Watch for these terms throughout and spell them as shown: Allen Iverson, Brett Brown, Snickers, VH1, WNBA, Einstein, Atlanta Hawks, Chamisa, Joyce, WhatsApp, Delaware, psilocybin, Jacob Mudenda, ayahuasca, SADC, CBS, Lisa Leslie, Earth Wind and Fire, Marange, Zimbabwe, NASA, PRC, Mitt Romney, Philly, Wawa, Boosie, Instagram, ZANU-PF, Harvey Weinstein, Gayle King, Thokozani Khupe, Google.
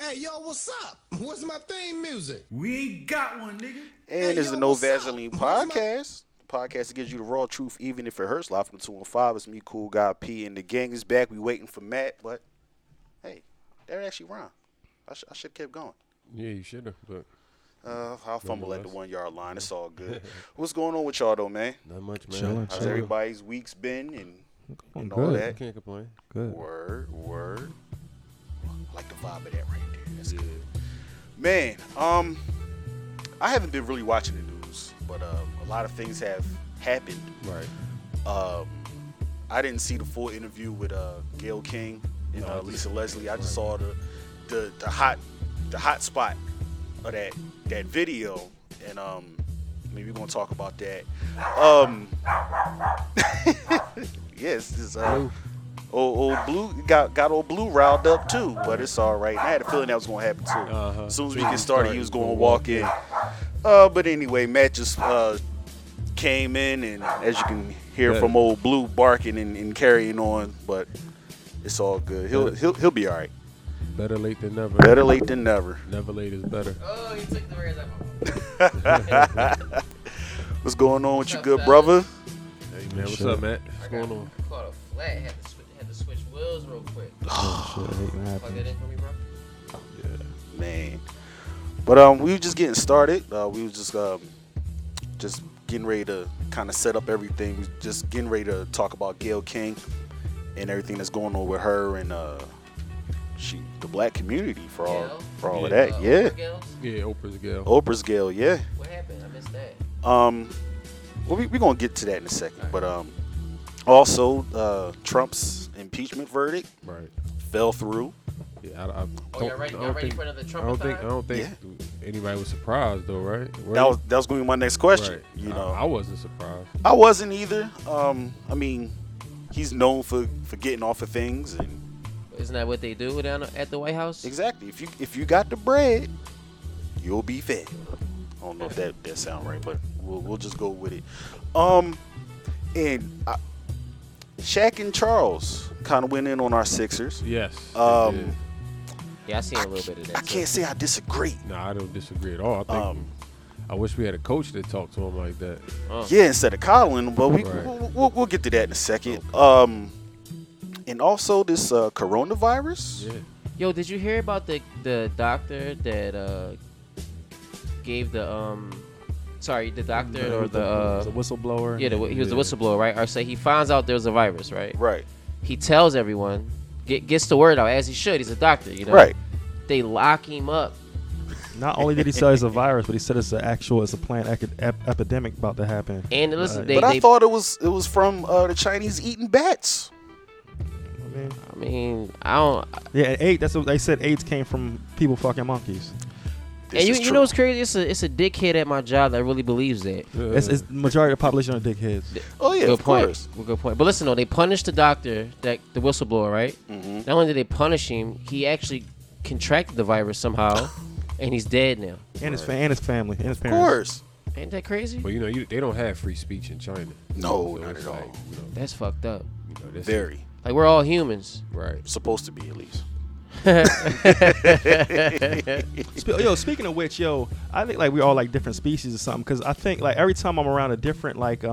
Hey, yo, what's up? What's my theme music? We got one, nigga. And it's the No Vaseline Podcast. The podcast that gives you the raw truth, even if it hurts. Live from 215. It's me, Cool Guy P, and the gang is back. We waiting for Matt, but hey, that actually rhymed. I should have kept going. Yeah, you should have, but... I'll fumble at the 1 yard line. It's all good. What's going on with y'all, though, man? Not much, man. How's everybody's week's been and all that? I can't complain. Good. Word. I like the vibe of that right there. That's good. Man, I haven't been really watching the news, but a lot of things have happened. Right. I didn't see the full interview with Gayle King and Lisa Leslie. I just saw the hot spot of that video, and maybe we're gonna talk about that. Yes, this old Blue got old Blue riled up too, but it's all right. I had a feeling that was gonna happen too. As soon as we get started, he was gonna walk in. But anyway, Matt just came in, and as you can hear from old Blue barking and carrying on, but it's all good. He'll be all right. Better late than never. Better late than never. Never late is better. Oh, he took the raise out. What's going on with you, good brother? Hey, man, what's up, Matt? What's going on? I caught a flat. Had to switch wheels real quick. Plug that in for me, bro. Yeah, man. But we were just getting started. We were just getting ready to kind of set up everything. We were just getting ready to talk about Gayle King and everything that's going on with her and the black community for all of that. Oprah's Gayle. Oprah's Gayle, yeah. What happened? I missed that. Well, we're gonna get to that in a second, right. But also Trump's impeachment verdict fell through. Yeah, I don't think anybody was surprised though, right? That was gonna be my next question. Right. You know, I wasn't surprised. I wasn't either. I mean, he's known for getting off of things and. Isn't that what they do down at the White House? Exactly. If you got the bread, you'll be fed. I don't know if that sound right, but we'll just go with it. And Shaq and Charles kind of went in on our Sixers. Yes. I seen a little bit of that. I can't say I disagree. No, I don't disagree at all. I think I wish we had a coach that talked to him like that. Yeah, instead of Colin, but we'll get to that in a second. Okay. And also this coronavirus. Yeah. Yo, did you hear about the doctor that gave the whistleblower? Yeah, he was the whistleblower, right? Or say he finds out there's a virus, right? Right. He tells everyone, gets the word out as he should. He's a doctor, you know. Right. They lock him up. Not only did he say it's a virus, but he said it's a planned epidemic about to happen. And listen, I thought it was from the Chinese eating bats. I don't. Yeah, they said AIDS came from people fucking monkeys. And you know what's crazy? It's a dickhead at my job that really believes that. It's the majority of the population are dickheads. Oh yeah, of course. Good point. But listen though, they punished the doctor, the whistleblower, right? Mm-hmm. Not only did they punish him, he actually contracted the virus somehow, and he's dead now. And his family, and his parents. Of course. Ain't that crazy? Well, they don't have free speech in China. No, not at all. That's fucked up. Very. Like, we're all humans. Right. Supposed to be, at least. Speaking of which, I think, like, we all, like, different species or something. Because I think, like, every time I'm around a different race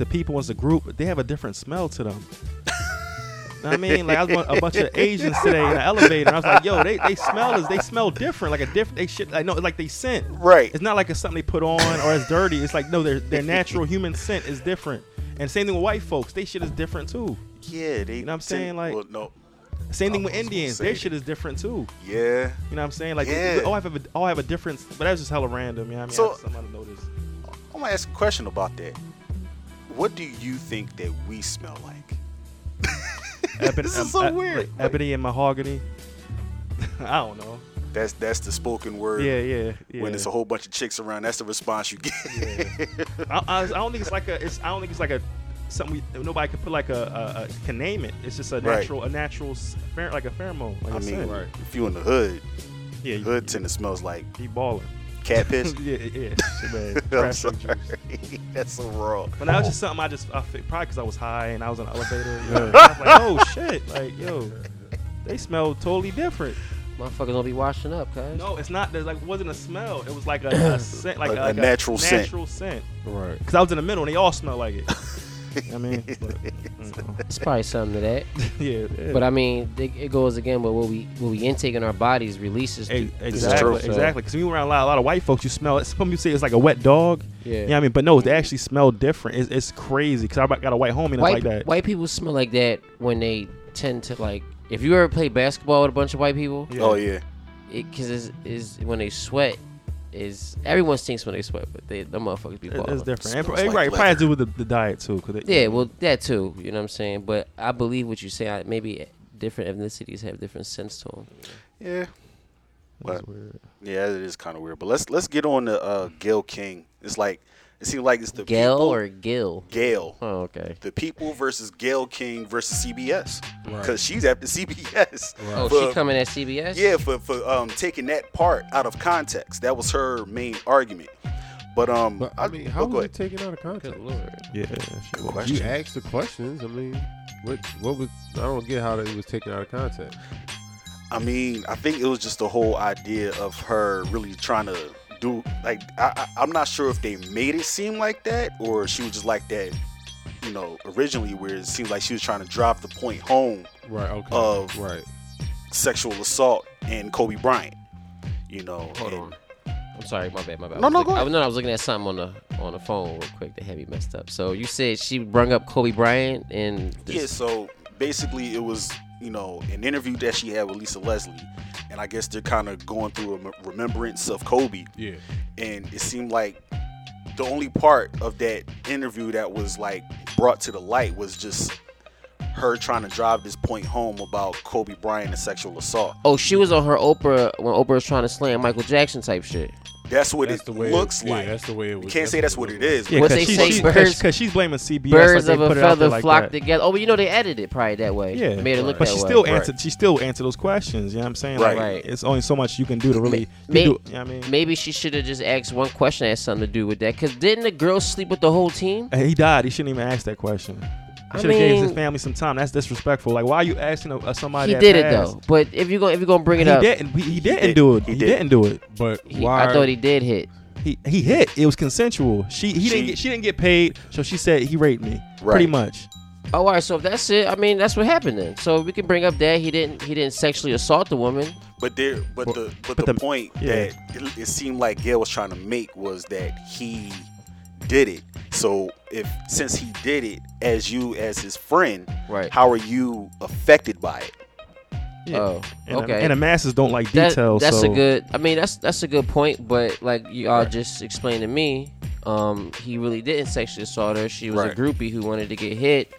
of people as a group, they have a different smell to them. I mean, like, I was with a bunch of Asians today in the elevator, and I was like, they smell different, like a different, they scent. Right. It's not like it's something they put on or it's dirty. It's like, no, their natural human scent is different. And same thing with white folks. They shit is different, too. Yeah. You know what I'm saying? Like, well, no. Same thing with Indians. Their shit is different, too. Yeah. You know what I'm saying? Like, they all have a difference. But that's just hella random. You know what I mean? So, I noticed. I'm going to ask a question about that. What do you think that we smell like? This is so weird. Ebony and mahogany. I don't know. That's the spoken word. Yeah. When there's a whole bunch of chicks around, that's the response you get. Yeah. I don't think it's like something nobody could put like a can name it. It's just a natural like a pheromone. Like I mean, if you in the hood, hood tend to smells like you balling. Cat piss. yeah. I'm sorry. That's so raw. But that was just something I probably because I was high and I was in an elevator. And I was like, oh shit, like yo, they smell totally different. Motherfuckers gonna be washing up, cuz. No, it's not. There wasn't a smell. It was like a scent, like a natural scent. Right. Because I was in the middle and they all smell like it. I mean, it's probably something to that. Yeah. But I mean, it goes again with what we intake in our bodies releases. Exactly. Because when you around a lot of white folks, you smell it. Some people say it's like a wet dog. Yeah. You know what I mean, but no, they actually smell different. It's crazy. Because I got a white homie like that. White people smell like that when they tend to like. If you ever play basketball with a bunch of white people, yeah. Oh yeah, because it's when they sweat. Is everyone stinks when they sweat, but the motherfuckers be balling. It's different. And right, probably has to do with the diet too. That too. You know what I'm saying? But I believe what you say. Maybe different ethnicities have different scents to them. Yeah, but weird. Yeah, it is kind of weird. But let's get on the Gayle King. It's like it seems like it's the Gayle people, or Gil. Gayle. Oh, okay. The people versus Gayle King versus CBS because she's at the CBS. Right. Oh, she coming at CBS? Yeah, for taking that part out of context. That was her main argument. But I mean, how would they take it out of context? Good Lord. Yeah. You asked the questions. I mean, what was? I don't get how it was taken out of context. I mean, I think it was just the whole idea of her really trying to. I'm not sure if they made it seem like that or she was just like that, you know, originally, where it seems like she was trying to drive the point home of sexual assault and Kobe Bryant, you know. Hold on. I'm sorry, my bad. I was looking at something on the phone real quick that had me messed up. So you said she brung up Kobe Bryant and this. Yeah, so basically it was, you know, an interview that she had with Lisa Leslie. And I guess they're kind of going through a remembrance of Kobe. Yeah. And it seemed like the only part of that interview that was like brought to the light was just her trying to drive this point home about Kobe Bryant and sexual assault. Oh, she was on her Oprah when Oprah was trying to slam Michael Jackson type shit. That's what it looks like. Yeah, that's the way it was. You can't say that's what it is. Yeah, because she's blaming CBS. Birds like of a feather flock together. Oh, well, you know, they edited it probably that way. Yeah. Made it look but that she still way. Answered. Right. She still answered those questions. You know what I'm saying? Right. It's only so much you can do to really. You know what I mean? Maybe she should have just asked one question that had something to do with that. Because didn't the girl sleep with the whole team? And he died. He shouldn't even ask that question. He should have gave his family some time. That's disrespectful. Like, why are you asking somebody? He did it though. But if you're gonna bring it up, he didn't do it. He didn't do it. But why? I thought he did hit. He hit. It was consensual. She didn't get paid, so she said he raped me. Right. Pretty much. Oh, all right. So if that's it, I mean, that's what happened then. So we can bring up that he didn't sexually assault the woman. But the point that it seemed like Gayle was trying to make was that he did it. So since he did it as his friend, how are you affected by it? Yeah. Oh, okay. And the masses don't like details. That's a good point. But like y'all just explained to me, he really didn't sexually assault her. She was a groupie who wanted to get hit,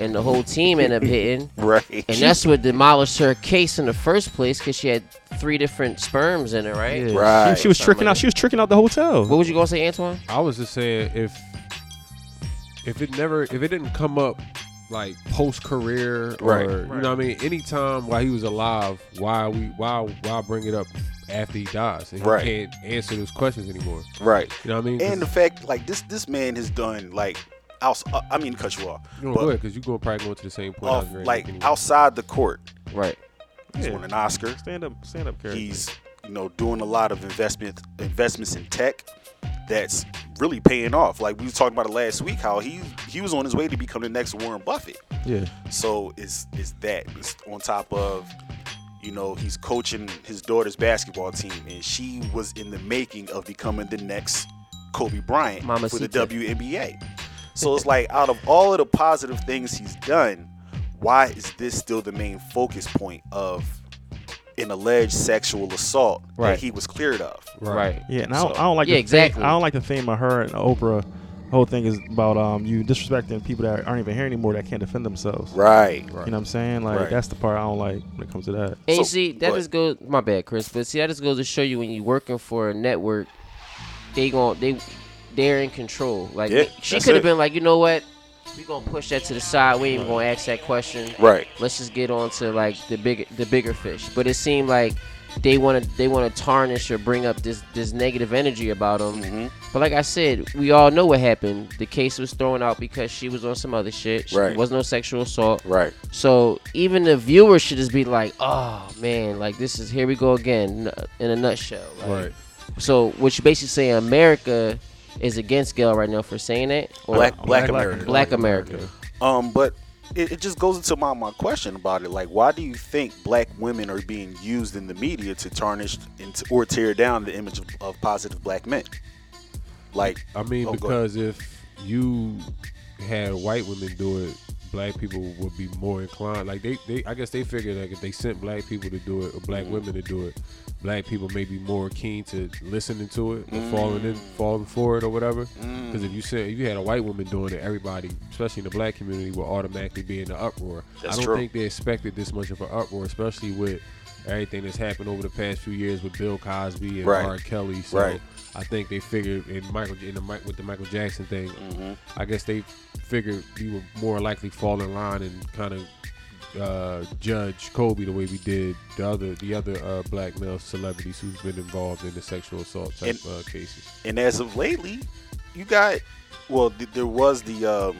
and the whole team ended up hitting. And that's what demolished her case in the first place because she had 3 different sperms in it, right? Yeah. Right. She was tricking out. She was tricking out the hotel. What was you gonna say, Antoine? I was just saying if it didn't come up like post career or you know what I mean, anytime while he was alive, why bring it up after he dies? And he can't answer those questions anymore. Right. You know what I mean? And the fact like this man has done like I mean to cut you off. You don't go ahead because you go probably going to the same point. Outside the court. Right. He's won an Oscar. Stand up character. He's doing a lot of investments in tech. That's really paying off. Like we were talking about it last week, how he was on his way to become the next Warren Buffett. Yeah. So it's on top of, he's coaching his daughter's basketball team, and she was in the making of becoming the next Kobe Bryant for the WNBA. So it's like out of all of the positive things he's done, why is this still the main focus point of an alleged sexual assault that he was cleared of? Right. Yeah, and I don't like the theme of her and Oprah. The whole thing is about you disrespecting people that aren't even here anymore that can't defend themselves. Right. You know what I'm saying? Like that's the part I don't like when it comes to that. And my bad, Chris, but see that just goes to show you when you're working for a network, they're in control. Like she could have been like, you know what? We're going to push that to the side. We ain't even going to ask that question. Right. Let's just get on to, like, the bigger fish. But it seemed like they want to tarnish or bring up this negative energy about him. Mm-hmm. But like I said, we all know what happened. The case was thrown out because she was on some other shit. Right. There was no sexual assault. Right. So even the viewers should just be like, oh man, like this is, here we go again in a nutshell. Like, right. So what you basically say, America is against Gayle right now for saying that. Black America. But it just goes into my question about it. Like, why do you think black women are being used in the media to tarnish or tear down the image of positive black men? Like, I mean, because if you had white women do it, black people would be more inclined. Like, they I guess they figured like if they sent black people to do it or black women to do it, black people may be more keen to listening to it or falling for it or whatever. Because if you had a white woman doing it, everybody, especially in the black community, will automatically be in the uproar. That's true. I don't think they expected this much of an uproar, especially with everything that's happened over the past few years with Bill Cosby and R. Kelly. So I think they figured with the Michael Jackson thing, I guess they figured we would more likely fall in line and kind of judge Kobe the way we did the other black male celebrities who's been involved in the sexual assault type cases. And as of lately, you got there was the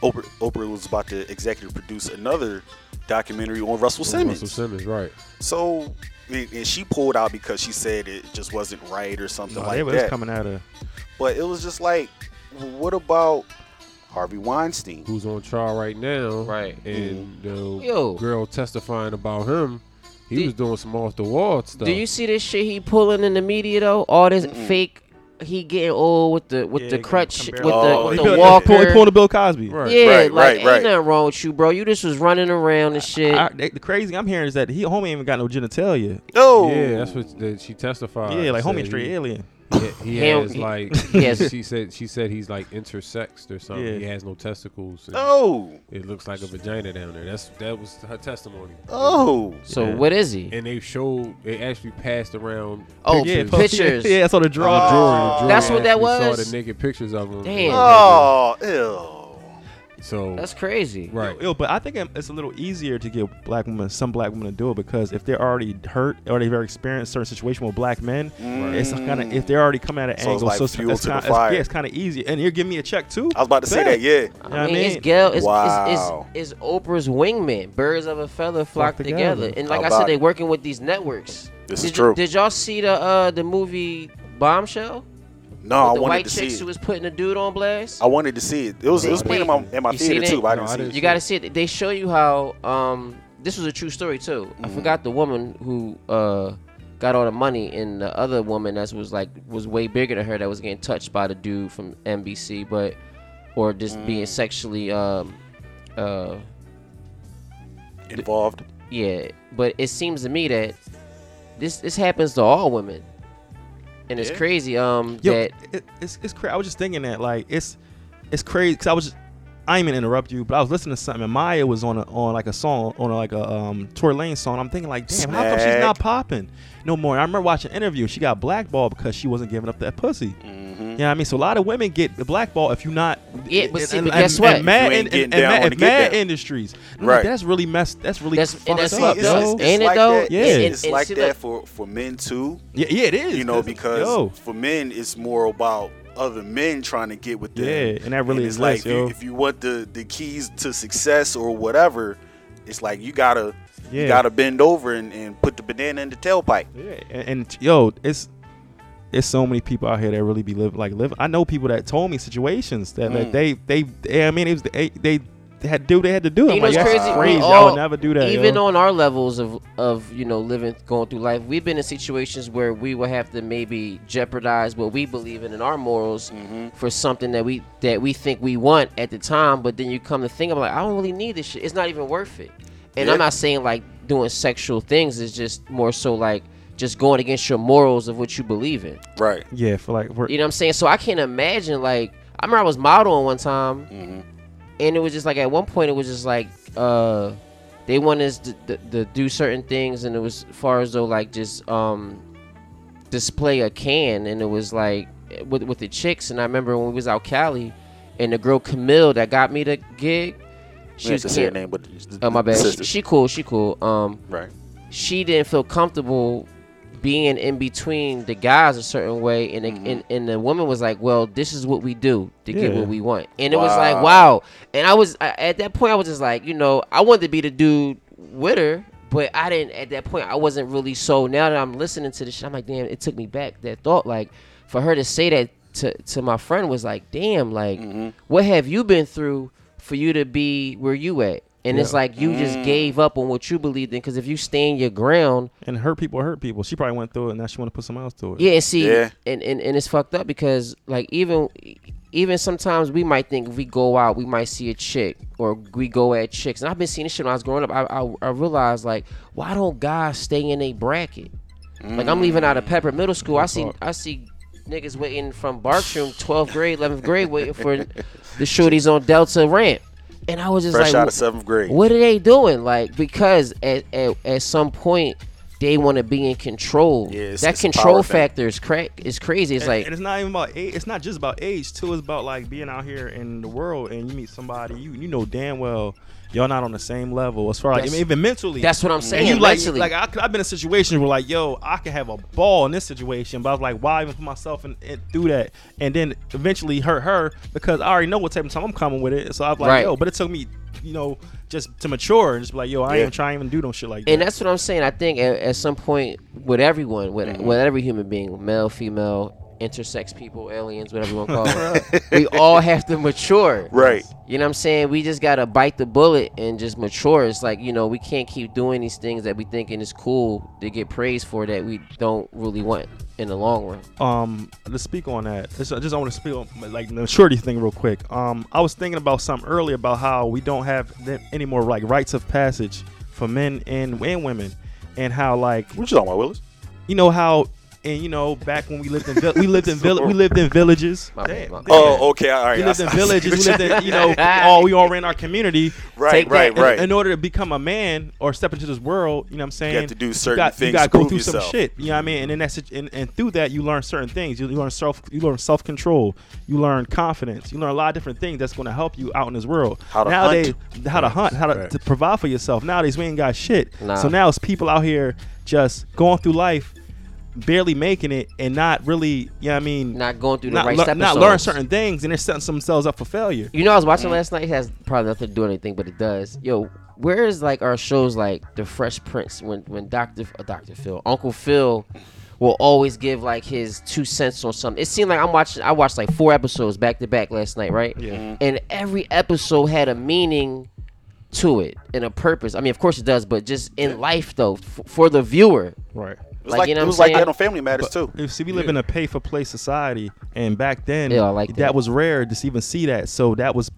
Oprah was about to executive produce another documentary on Russell Simmons, right? So and she pulled out because she said it just wasn't right or something like that. It was coming out of, but it was just like, what about Harvey Weinstein, who's on trial right now, right? And the girl testifying about him, he was doing some off the wall stuff. Do you see this shit he pulling in the media though? All this fake. He getting old with the crutch with the walker. He pulled the Bill Cosby. Right. Yeah, right. Ain't nothing wrong with you, bro. You just was running around and shit. The crazy I'm hearing is that homie ain't even got no genitalia. No. Yeah, that's what she testified. Yeah, like homie straight alien. She said he's like intersexed or something. Yeah. He has no testicles. Oh, it looks like a vagina down there. That was her testimony. Oh, so what is he? And they actually passed around. Oh, pictures. Yeah, that's on the drawing. That's what that was. Saw the naked pictures of him. Damn. Oh, ew. So that's crazy, right? Ew, but I think it's a little easier to get some black women to do it because if they're already hurt or they've experienced certain situation with black men, it's kind of if they're already coming at an angle, it's like so it's kind of easy. And you're giving me a check too. I was about to say that, yeah. I mean, it's Gayle. It's Oprah's wingman. Birds of a feather flock together. And like I said, they're working with these networks. This is true. Did y'all see the movie Bombshell? No, I wanted to see it. The white chicks who was putting a dude on blast? I wanted to see it. It was playing in my theater too, but I didn't see it. You got to see it. They show you how this was a true story too. Mm-hmm. I forgot the woman who got all the money and the other woman that was way bigger than her that was getting touched by the dude from NBC, being sexually involved. Yeah, but it seems to me that this happens to all women. And it's crazy. It's crazy. I was just thinking that like it's crazy because I didn't mean to interrupt you, but I was listening to something. And Maya was on a Tory Lanez song. I'm thinking like, damn, Snack. How come she's not popping no more? And I remember watching an interview. She got blackballed because she wasn't giving up that pussy. Mm-hmm. You know what I mean? So a lot of women get the blackball if you're not. Yeah, but guess what? Mad Industries. Right. Like, that's really messed. That's really fucked up. Ain't it though? Yeah. It's like that for men too. Yeah, it is. You know, because for men, it's more about other men trying to get with them. Yeah, and that really is like if you want the keys to success or whatever, it's like you gotta bend over and put the banana in the tailpipe. Yeah, and it's so many people out here that really be living. I know people that told me situations that like they had to do it. I'm like, that's crazy. I would never do that. Even on our levels of going through life, we've been in situations where we will have to maybe jeopardize what we believe in our morals for something that we think we want at the time. But then you come to think, I'm like, I don't really need this shit. It's not even worth it. And I'm not saying like doing sexual things. It's just more so like just going against your morals of what you believe in. Right. Yeah. You know what I'm saying? So I can't imagine like, I remember I was modeling one time and it was just like, at one point it was just like, they wanted us to do certain things. And it was far as though like just, display a can. And it was like with the chicks. And I remember when we was out Cali and the girl Camille that got me the gig, she was her name, but my bad. She cool. She didn't feel comfortable being in between the guys a certain way, and the woman was like, well, this is what we do to get what we want. And it was like, wow. And I was at that point, I was just like, you know, I wanted to be the dude with her, but I didn't at that point. I wasn't really. So now that I'm listening to this shit, I'm like, damn, it took me back, that thought. Like, for her to say that to my friend was like, damn, like, what have you been through for you to be where you at? And it's like you just gave up on what you believed in, because if you stand your ground and hurt people, she probably went through it, and now she want to put something else through it. Yeah, see, and it's fucked up, because like even sometimes we might think if we go out, we might see a chick, or we go at chicks. And I've been seeing this shit when I was growing up. I realized, like, why don't guys stay in a bracket? Like, I'm leaving out of Pepper Middle School. I see niggas waiting from Bartram, 12th grade, 11th grade, waiting for the shorties on Delta Ramp. And I was just fresh out of 7th grade. What are they doing? Like, because at some point they want to be in control. Yeah, that control factor is crazy. It's like, and it's not even about age. It's not just about age too. It's about like being out here in the world and you meet somebody you know damn well y'all not on the same level as far as even mentally. That's what I'm saying. And you I've been in situations where like, yo, I can have a ball in this situation, but I was like, why even put myself in through that? And then eventually hurt her, because I already know what type of time I'm coming with it. So I was like, yo, but it took me, you know, just to mature and just be like, yo, I ain't trying to even do no shit like that. And that's what I'm saying. I think at some point with everyone, with every human being, male, female, intersex people, aliens, whatever you want to call it, we all have to mature, right? You know what I'm saying? We just gotta bite the bullet and just mature. It's like, you know, we can't keep doing these things that we thinking is cool to get praised for, that we don't really want in the long run. To speak on that, I want to speak on like the maturity thing real quick. I was thinking about something earlier about how we don't have any more like rites of passage for men and women, and how like, what you talking about, Willis? You know how. And you know, back when we lived in villages. Damn. Oh, okay, all right. We lived in villages. We lived in, you know, we all ran our community. Right. In order to become a man or step into this world, you know what I'm saying? You have to do certain things. You got to go through yourself. Some shit. You know what I mean? And then and through that, you learn certain things. You learn self control. You learn confidence. You learn a lot of different things that's going to help you out in this world. How to hunt, how to provide for yourself. Nowadays, we ain't got shit. Nah. So now it's people out here just going through life, barely making it, and not really, you know what I mean, not going through the right steps, not learn certain things, and they're setting themselves up for failure. You know, I was watching last night. It has probably nothing to do with anything, but it does. Yo, where is like our shows like the Fresh Prince, when Uncle Phil will always give like his 2 cents on something? It seemed like I watched like 4 episodes back to back last night, right? Yeah. And every episode had a meaning to it and a purpose. I mean, of course it does, but just in life though, for the viewer, right? Like, you know, it was like that on Family Matters too. See, we live in a pay-for-play society, and back then, that was rare to even see that. So that was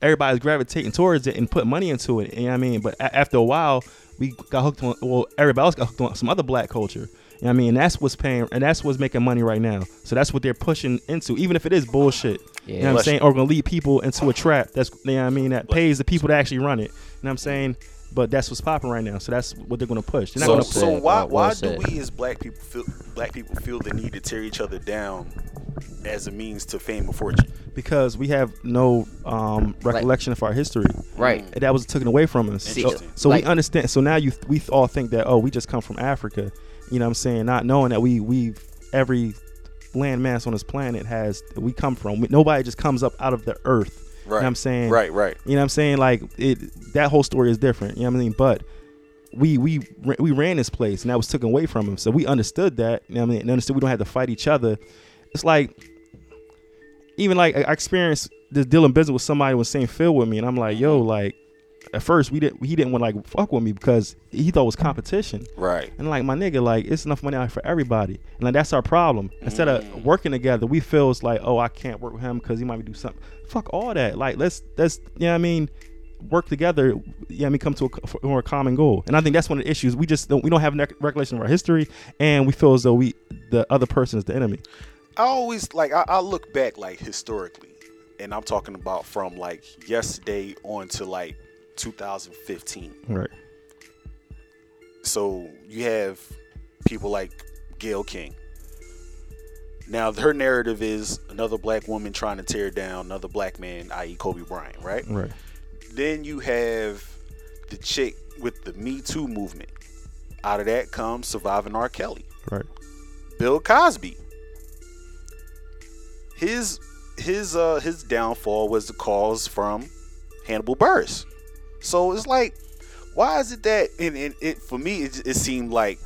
everybody's gravitating towards it and put money into it. You know what I mean? But after a while, we got hooked on. Well, everybody else got hooked on some other black culture. You know what I mean? And that's what's paying, and that's what's making money right now. So that's what they're pushing into, even if it is bullshit. Yeah. You know what I'm saying? Or gonna lead people into a trap. That's, you know what I mean, that pays the people to actually run it. You know what I'm saying? But that's what's popping right now, so that's what they're going to push. They're not so why do we as black people feel the need to tear each other down as a means to fame or fortune? Because we have no recollection of our history, right? And that was taken away from us. So we understand. So now we all think that we just come from Africa, you know what I'm saying? Not knowing that we every landmass on this planet we come from. Nobody just comes up out of the earth. Right. You know what I'm saying? Right. You know what I'm saying? Like, that whole story is different. You know what I mean? But we ran this place, and that was taken away from him. So we understood that. You know what I mean? And understood we don't have to fight each other. It's like, even like I experienced this dealing business with somebody who was same field with me, and I'm like, yo, like, at first he didn't want to like fuck with me because he thought it was competition. Right. And like, my nigga, like, it's enough money out here for everybody. And like, that's our problem. Instead of working together, we feel it's like, oh, I can't work with him because he might do something. Fuck all that. Like, let's you know what I mean, work together. You know what I mean, come to a more common goal. And I think that's one of the issues. We just don't have recollection of our history, and we feel as though the other person is the enemy. I always like I look back like historically, and I'm talking about from like yesterday on to like 2015. Right. So you have people like Gayle King. Now her narrative is another black woman trying to tear down another black man, i.e. Kobe Bryant, right? Right. Then you have the chick with the Me Too movement. Out of that comes Surviving R. Kelly. Bill Cosby. His downfall was the cause from Hannibal Buress. So it's like, why is it that? And it for me, it seemed like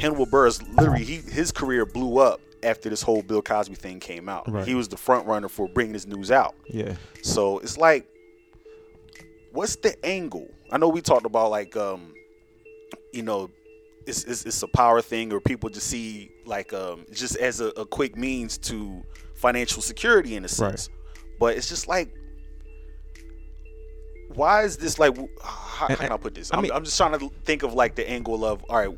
Hannibal Buress literally his career blew up after this whole Bill Cosby thing came out. Right. He was the front runner for bringing this news out. Yeah. So it's like, what's the angle? I know we talked about like, it's a power thing, or people just see like just as a quick means to financial security in a sense. Right. But it's just like, why is this like? How can I put this? I'm just trying to think of like the angle of, all right,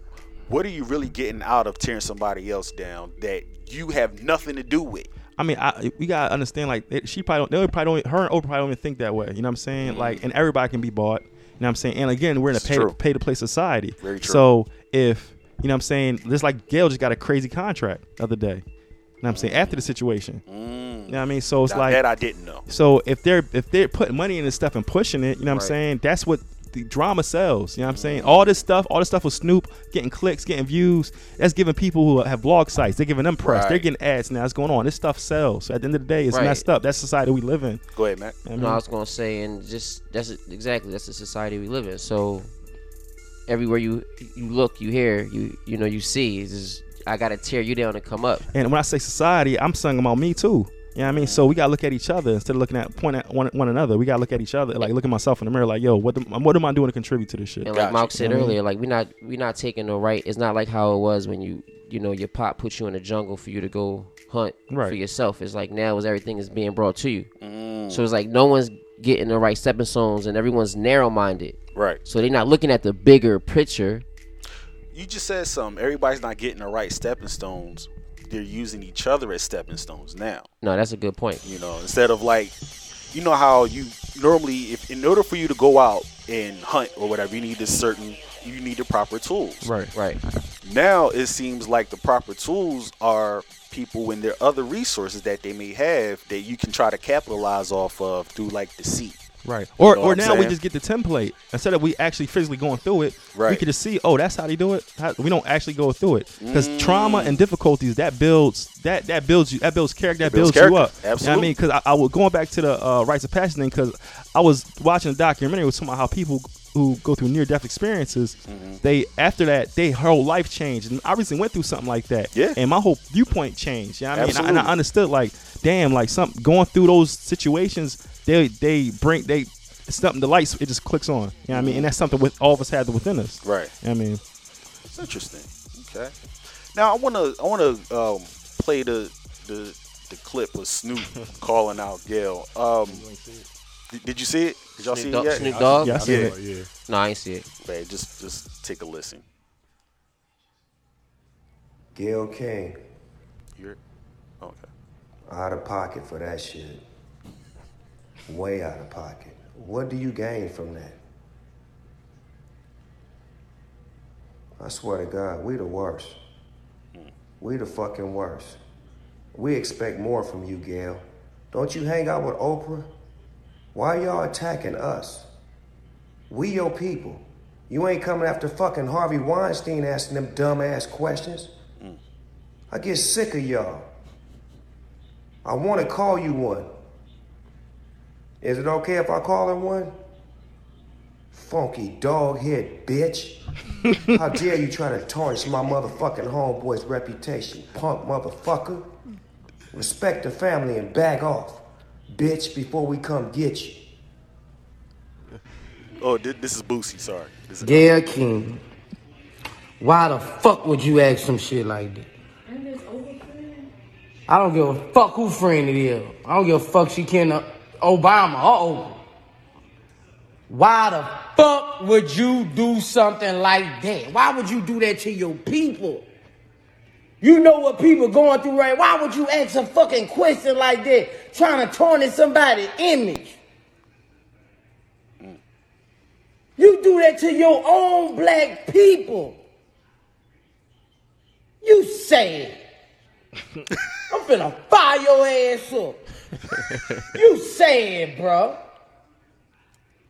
what are you really getting out of tearing somebody else down that you have nothing to do with? I mean, we gotta understand, like, her and Oprah probably don't even think that way. You know what I'm saying? Mm-hmm. Like, and everybody can be bought. You know what I'm saying? And again, we're in a pay-to-play society. Very true. So if, you know what I'm saying, just like Gayle just got a crazy contract the other day. You know what I'm saying? After the situation. Mm. You know what I mean? So it's now like that I didn't know. So if they're putting money in this stuff and pushing it, you know what I'm saying? That's what the drama sells. You know what I'm saying? All this stuff with Snoop getting clicks, getting views. That's giving people who have blog sites. They're giving them press. Right. They're getting ads now. It's going on. This stuff sells. So at the end of the day, it's messed up. That's the society we live in. Go ahead, Matt. I was gonna say, that's the society we live in. So everywhere you look, you hear, you know, you see, it's just, I gotta tear you down and come up. And when I say society, I'm saying about me too. You know what I mean? So we gotta look at each other instead of pointing at one another. We gotta look at each other, like look at myself in the mirror, like, yo, what am I doing to contribute to this shit? And like Mark said earlier, like we not taking the right. It's not like how it was when your pop put you in the jungle for you to go hunt for yourself. It's like now is everything is being brought to you. Mm. So it's like no one's getting the right stepping stones, and everyone's narrow minded. Right. So they're not looking at the bigger picture. You just said something. Everybody's not getting the right stepping stones. They're using each other as stepping stones now. No, that's a good point. You know, instead of like, you know how you normally, if in order for you to go out and hunt or whatever, you need the proper tools. Right. Now it seems like the proper tools are people and their other resources that they may have that you can try to capitalize off of through like the seat. Right. Or now we just get the template. Instead of we actually physically going through it, we can just see, oh, that's how they do it. We don't actually go through it. Because trauma and difficulties, that builds character, you up. Absolutely. You know what I mean? Because I was going back to the rites of passage thing, because I was watching a documentary which was talking about how people who go through near-death experiences, they after that, their whole life changed. And I recently went through something like that. Yeah. And my whole viewpoint changed. You know what I mean? And I understood, like, damn, like something going through those situations, they something the lights, it just clicks on. You know what I mean? And that's something with all of us have within us. Right. You know what I mean? It's interesting. Okay. Now I wanna play the clip of Snoop calling out Gayle. Did you see it? Did y'all see it yet? Snoop Dogg? Yeah, I see it. Yeah. No, I ain't see it. Man, just take a listen. Gayle King. You're okay. Out of pocket for that shit. Way out of pocket. What do you gain from that? I swear to God, we the worst. We the fucking worst. We expect more from you, Gayle. Don't you hang out with Oprah? Why y'all attacking us? We your people. You ain't coming after fucking Harvey Weinstein asking them dumbass questions. I get sick of y'all. I want to call you one. Is it okay if I call him one? Funky doghead bitch. How dare you try to tarnish my motherfucking homeboy's reputation, punk motherfucker. Respect the family and back off, bitch, before we come get you. Oh, this is Boosie, sorry. Gayle King, why the fuck would you ask some shit like that? I don't give a fuck who friend it is. I don't give a fuck she can't... Obama, why the fuck would you do something like that? Why would you do that to your people? You know what people going through, right? Why would you ask a fucking question like that, trying to tarnish somebody's image? You do that to your own black people. You sad. I'm finna fire your ass up. You sad, bro.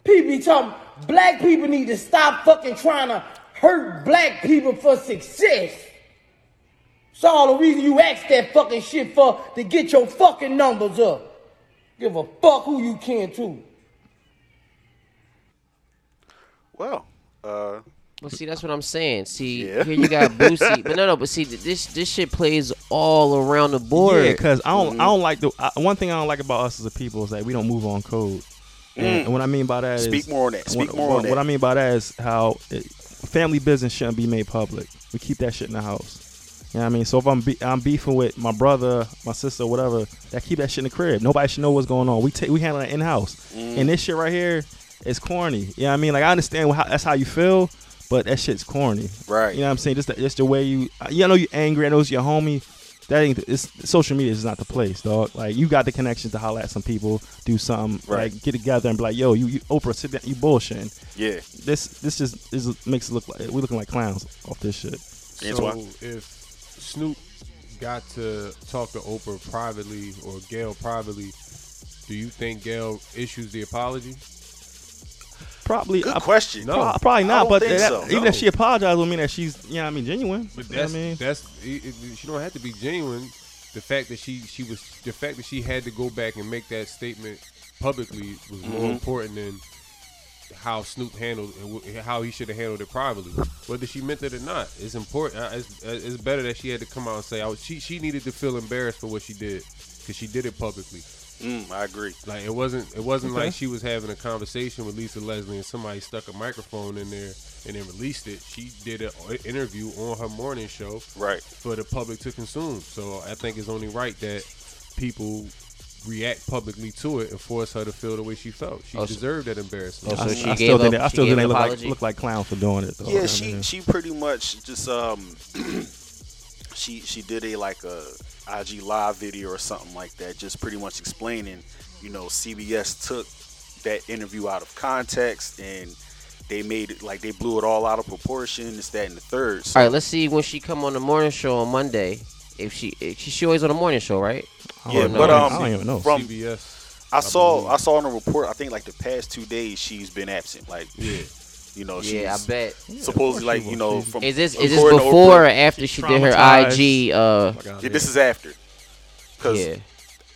People be talking, black people need to stop fucking trying to hurt black people for success. It's all the reason you asked that fucking shit for, to get your fucking numbers up. Give a fuck who you kin to. Well, well, see, that's what I'm saying. See, yeah. Here you got Boosie, but no, but see, this shit plays all around the board. Yeah, because I don't like one thing I don't like about us as a people is that we don't move on code. And what I mean by that is speak more on that. What I mean by that is how family business shouldn't be made public. We keep that shit in the house. You know what I mean? So if I'm beefing with my brother, my sister, whatever, that keep that shit in the crib. Nobody should know what's going on. We handle that in house. And this shit right here is corny. You know what I mean? Like I understand that's how you feel. But that shit's corny. Right. You know what I'm saying? Just the way I know you're angry. I know it's your homie. Social media is not the place, dog. Like, you got the connections to holler at some people, do something, right. Like, get together and be like, yo, you Oprah, sit down, you bullshitting. Yeah. This makes it look like, we're looking like clowns off this shit. So if Snoop got to talk to Oprah privately or Gayle privately, do you think Gayle issues the apology? Probably. Good question. No, probably not. But even if she apologized, would mean that she's, you know what I mean, genuine. But she don't have to be genuine. The fact that she had to go back and make that statement publicly was more important than how Snoop handled and how he should have handled it privately. Whether she meant it or not, it's important. It's better that she had to come out and say. She needed to feel embarrassed for what she did because she did it publicly. I agree. Like it wasn't like she was having a conversation with Lisa Leslie and somebody stuck a microphone in there and then released it. She did an interview on her morning show, right, for the public to consume. So I think it's only right that people react publicly to it and force her to feel the way she felt. She deserved that embarrassment. So I still think they look like clowns for doing it, though. Yeah, she pretty much just she did a IG live video or something like that, just pretty much explaining, you know, CBS took that interview out of context and they made it like they blew it all out of proportion. It's that and the third. So. All right, let's see when she come on the morning show on Monday. If she always on the morning show, right? Yeah, but I don't even know from CBS. I saw in a report. I think like the past 2 days she's been absent. Like yeah. You know, I bet. Supposedly, like, you know, from is this before or after she did her IG? This is after, because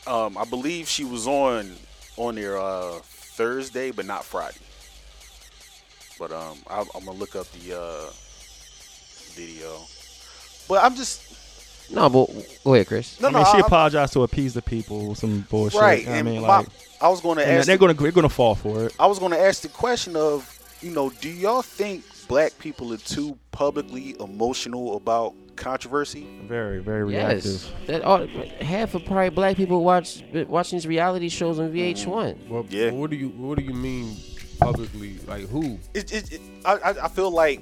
I believe she was on there Thursday, but not Friday. But I'm gonna look up the video. But I'm just go ahead, Chris. No, she apologized to appease the people. Some bullshit, right? And I mean, I was gonna ask. They're gonna fall for it. I was gonna ask the question of. You know, do y'all think black people are too publicly emotional about controversy? Very, very reactive. Yes. Half of probably black people watching these reality shows on VH1. Well, yeah. What do you mean publicly? Like who? I feel like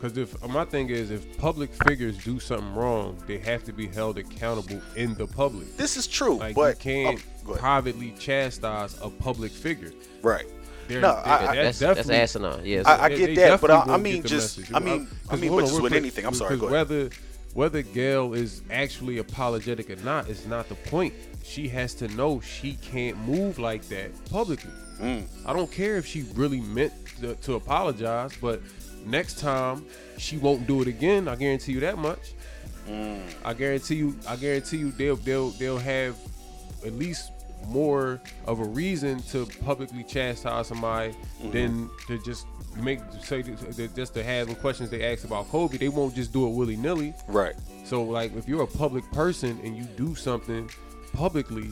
because my thing is if public figures do something wrong, they have to be held accountable in the public. This is true, like, but you can't privately chastise a public figure, right? That's asinine. Yes, I get that, but I mean, with anything. I'm sorry. Go ahead. Whether Gayle is actually apologetic or not is not the point. She has to know she can't move like that publicly. I don't care if she really meant to apologize, but next time she won't do it again. I guarantee you that much. I guarantee you they'll have at least more of a reason to publicly chastise somebody than to just to have the questions they ask about Kobe. They won't just do it willy nilly, right? So, like, if you're a public person and you do something publicly,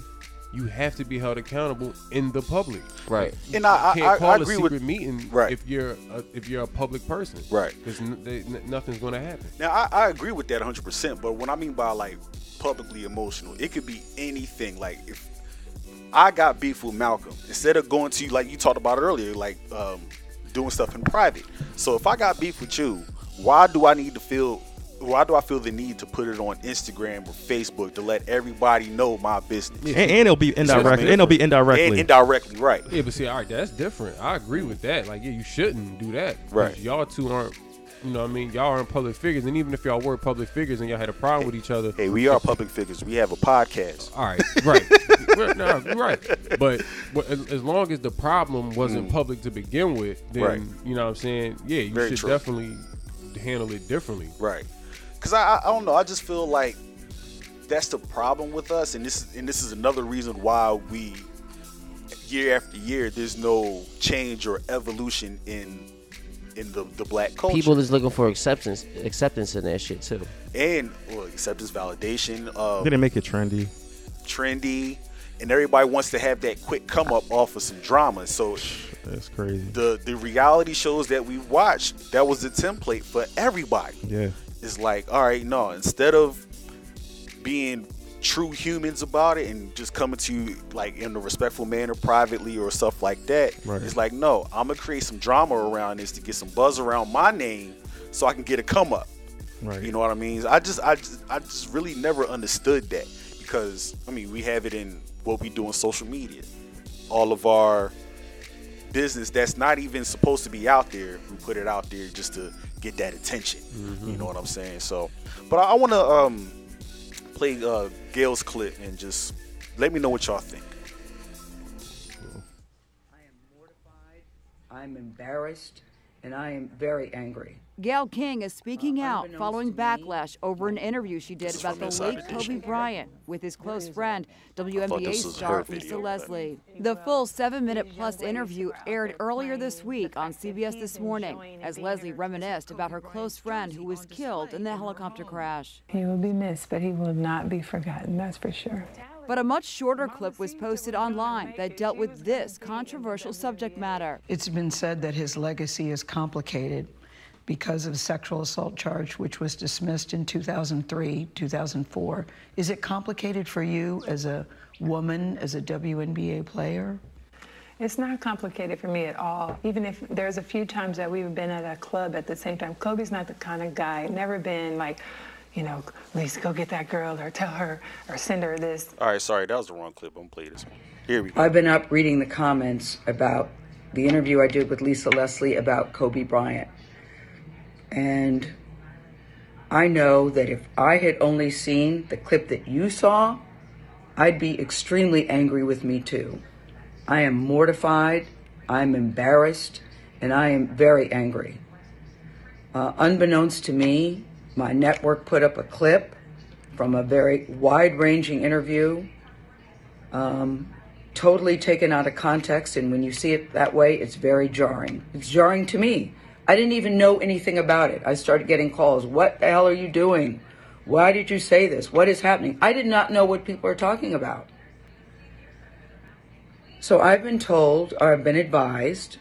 you have to be held accountable in the public, right? And I agree with secret meeting, right? If you're a public person, right? Because nothing's going to happen. Now, I agree with that 100%. But what I mean by like publicly emotional, it could be anything. Like if I got beef with Malcolm, instead of going to you like you talked about earlier, like doing stuff in private. So if I got beef with you, why do I feel the need to put it on Instagram or Facebook to let everybody know my business? Yeah. And it'll be indirectly. Right. Yeah, but see, all right, that's different. I agree with that. Like, yeah, you shouldn't do that. Right. Y'all two aren't. You know what I mean? Y'all aren't public figures. And even if y'all were public figures and y'all had a problem with each other. Hey, we are public figures. We have a podcast. All right. Right. Right. But as long as the problem wasn't public to begin with, then, you know what I'm saying? Yeah, you should definitely handle it differently. Right. Because I don't know. I just feel like that's the problem with us. And this is another reason why we, year after year, there's no change or evolution in the black culture. People is looking for acceptance in that shit too. And acceptance, validation. Did it make it trendy? And everybody wants to have that quick come up off of some drama. So that's crazy. The reality shows that we watched, that was the template for everybody. Yeah. It's like, all right, no, instead of being true humans about it and just coming to you like in a respectful manner privately or stuff like that, right. It's like, no, I'm going to create some drama around this to get some buzz around my name so I can get a come up. Right. You know what I mean? I just really never understood that because, I mean, we have it in what we do on social media. All of our business that's not even supposed to be out there, we put it out there just to get that attention. Mm-hmm. You know what I'm saying? So, but I want to play Gayle's clip and just let me know what y'all think. I am mortified, I'm embarrassed, and I am very angry. Gayle King is speaking out following backlash over an interview she did about the late Kobe Bryant with his close friend, WNBA star Lisa Leslie. The full 7-minute-plus interview aired earlier this week on CBS This Morning as Leslie reminisced about her close friend who was killed in the helicopter crash. He will be missed, but he will not be forgotten, that's for sure. But a much shorter clip was posted online that dealt with this controversial subject matter. It's been said that his legacy is complicated because of sexual assault charge, which was dismissed in 2003, 2004. Is it complicated for you as a woman, as a WNBA player? It's not complicated for me at all. Even if there's a few times that we've been at a club at the same time, Kobe's not the kind of guy, never been like, you know, Lisa, go get that girl or tell her or send her this. All right, sorry, that was the wrong clip. I'm gonna play this one. Here we go. I've been up reading the comments about the interview I did with Lisa Leslie about Kobe Bryant. And I know that if I had only seen the clip that you saw, I'd be extremely angry with me too. I am mortified, I'm embarrassed, and I am very angry. Unbeknownst to me, my network put up a clip from a very wide-ranging interview, totally taken out of context, and when you see it that way, it's very jarring. It's jarring to me. I didn't even know anything about it. I started getting calls. What the hell are you doing? Why did you say this? What is happening? I did not know what people are talking about. So I've been told, or I've been advised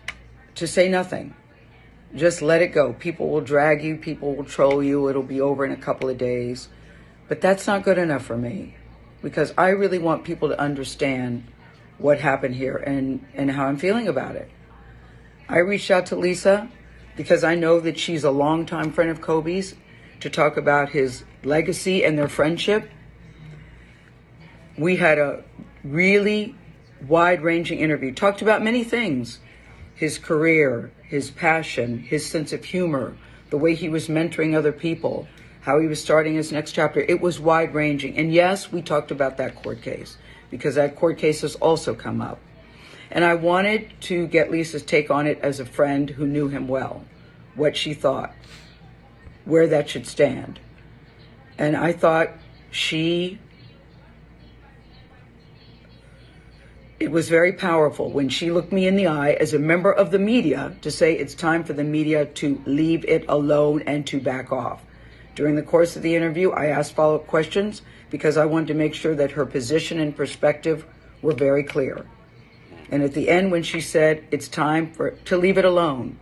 to say nothing. Just let it go. People will drag you. People will troll you. It'll be over in a couple of days. But that's not good enough for me because I really want people to understand what happened here and how I'm feeling about it. I reached out to Lisa because I know that she's a longtime friend of Kobe's, to talk about his legacy and their friendship. We had a really wide-ranging interview, talked about many things, his career, his passion, his sense of humor, the way he was mentoring other people, how he was starting his next chapter. It was wide-ranging. And yes, we talked about that court case, because that court case has also come up. And I wanted to get Lisa's take on it as a friend who knew him well, what she thought, where that should stand. And I thought it was very powerful when she looked me in the eye as a member of the media to say it's time for the media to leave it alone and to back off. During the course of the interview, I asked follow-up questions because I wanted to make sure that her position and perspective were very clear. And at the end, when she said, it's time to leave it alone,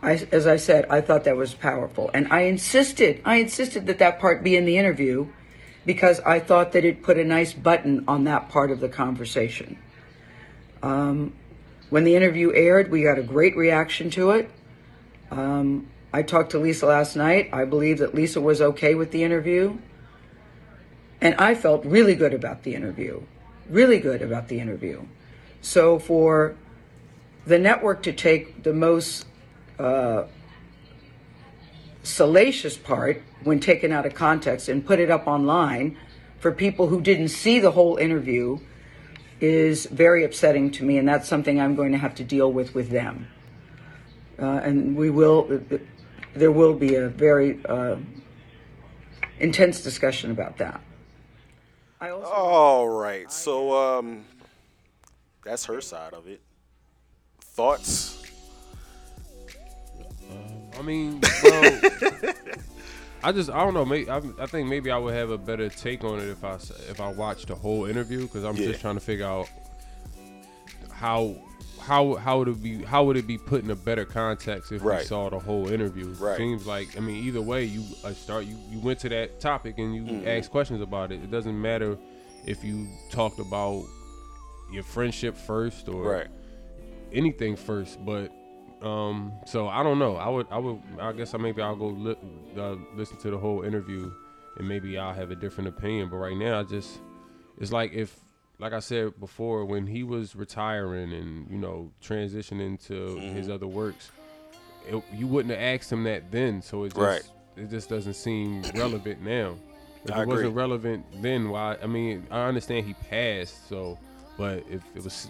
as I said, I thought that was powerful. And I insisted that that part be in the interview because I thought that it put a nice button on that part of the conversation. When the interview aired, we got a great reaction to it. I talked to Lisa last night. I believe that Lisa was okay with the interview. And I felt really good about the interview, really good about the interview. So for the network to take the most salacious part when taken out of context and put it up online for people who didn't see the whole interview is very upsetting to me, and that's something I'm going to have to deal with them. And there will be a very intense discussion about that. All right, so that's her side of it. Thoughts? I mean, bro, I don't know. I think maybe I would have a better take on it if I watched the whole interview, because I'm just trying to figure out how would it be put in a better context if we saw the whole interview. Right. Seems like, I mean, either way, you went to that topic and you asked questions about it. It doesn't matter if you talked about your friendship first or anything first, but so I don't know. I guess I'll go listen to the whole interview and maybe I'll have a different opinion. But right now, it's like like I said before, when he was retiring and, you know, transitioning to his other works, you wouldn't have asked him that then. So it just doesn't seem relevant now. If it wasn't relevant then, why? I mean, I understand he passed. So, but if it was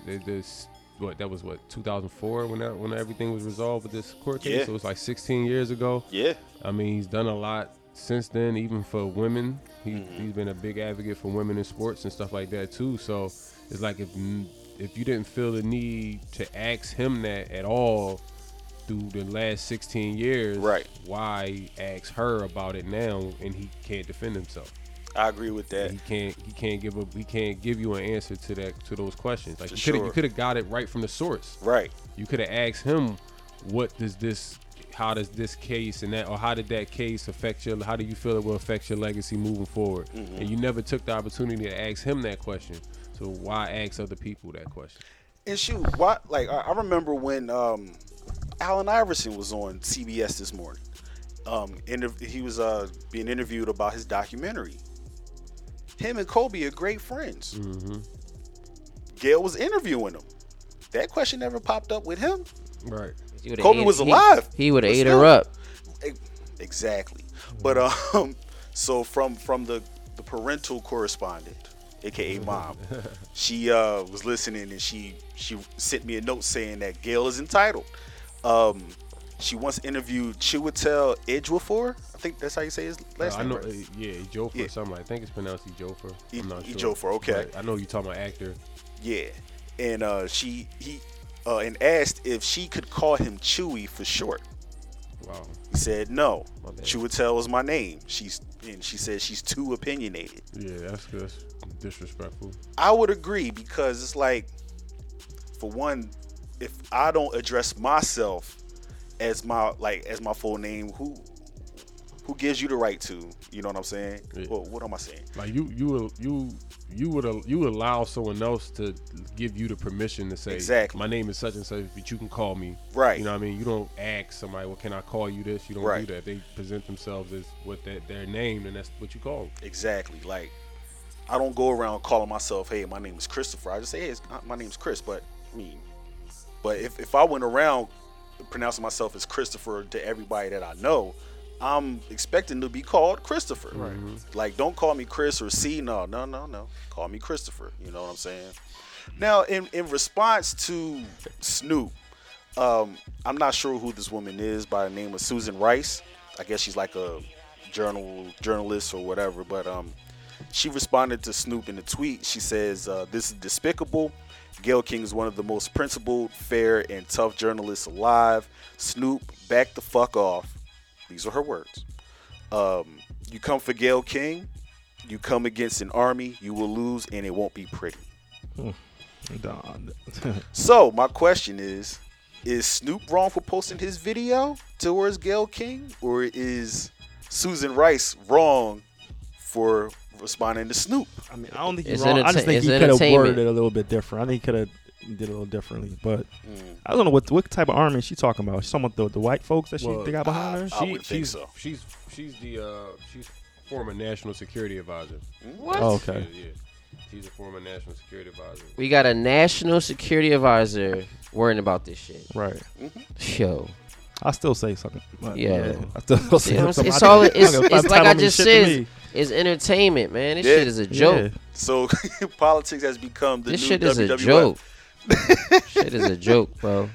that was 2004 when everything was resolved with this court case. So it was like 16 years ago. Yeah. I mean, he's done a lot since then, even for women. He's been a big advocate for women in sports and stuff like that too. So it's like, if you didn't feel the need to ask him that at all through the last 16 years, why ask her about it now? And he can't defend himself. I agree with that. He can't give you an answer to those questions. Like, you could have got it right from the source. Right. You could have asked him, how does this case and that, or how did that case affect your, how do you feel it will affect your legacy moving forward? Mm-hmm. And you never took the opportunity to ask him that question. So why ask other people that question? And shoot, why? Like, I remember when Allen Iverson was on CBS this morning. He was being interviewed about his documentary. Him and Kobe are great friends. Mm-hmm. Gayle was interviewing him. That question never popped up with him. Right. Kobe was alive. He would have ate her up. Exactly. But so from the parental correspondent, aka mom, she was listening and she sent me a note saying that Gayle is entitled. She once interviewed Chiwetel Ejiofor. I think that's how you say his last name. I know, right? Yeah, Ejiofor. Yeah. Something like, I think it's pronounced Ejiofor. I'm not sure. Ejiofor. Okay. But I know you're talking about actor. Yeah, and and asked if she could call him Chewy for short. Wow. He said no. Chiwetel is my name. She said she's too opinionated. Yeah, that's disrespectful. I would agree, because it's like, for one, if I don't address myself as my full name, who gives you the right to? You know what I'm saying? Yeah. Well, what am I saying? Like, you would allow someone else to give you the permission to say, exactly, my name is such and such, but you can call me. Right. You know what I mean? You don't ask somebody, well, can I call you this? You don't do that. If they present themselves as with their name, then that's what you call them. Exactly. Like, I don't go around calling myself, hey, my name is Christopher. I just say, hey, my name's Chris. But I mean, if I went around pronouncing myself as Christopher to everybody that I know, I'm expecting to be called Christopher. Right. Mm-hmm. Like, don't call me Chris or C. No. Call me Christopher. You know what I'm saying? Now, in response to Snoop, I'm not sure who this woman is, by the name of Susan Rice. I guess she's like a journalist or whatever. But she responded to Snoop in a tweet. She says, this is despicable. Gayle King is one of the most principled, fair, and tough journalists alive. Snoop, back the fuck off. These are her words. You come for Gayle King, you come against an army, you will lose, and it won't be pretty. So my question is Snoop wrong for posting his video towards Gayle King, or is Susan Rice wrong for responding to Snoop? I mean, I don't think he's wrong. I just think he could have worded it a little bit different. I think he could have did a little differently, but I don't know what type of army she's talking about. She's talking about the white folks that they got behind her. I would think so. She's former national security advisor. What? Oh, okay. Yeah. She's a former national security advisor. We got a national security advisor worrying about this shit. Right. Mm-hmm. Yo. I still say something. Yeah. I still say something. It's like I just said. It's entertainment, man. This shit is a joke. Yeah. So politics has become the new WWF. This shit is a joke. Shit is a joke, bro.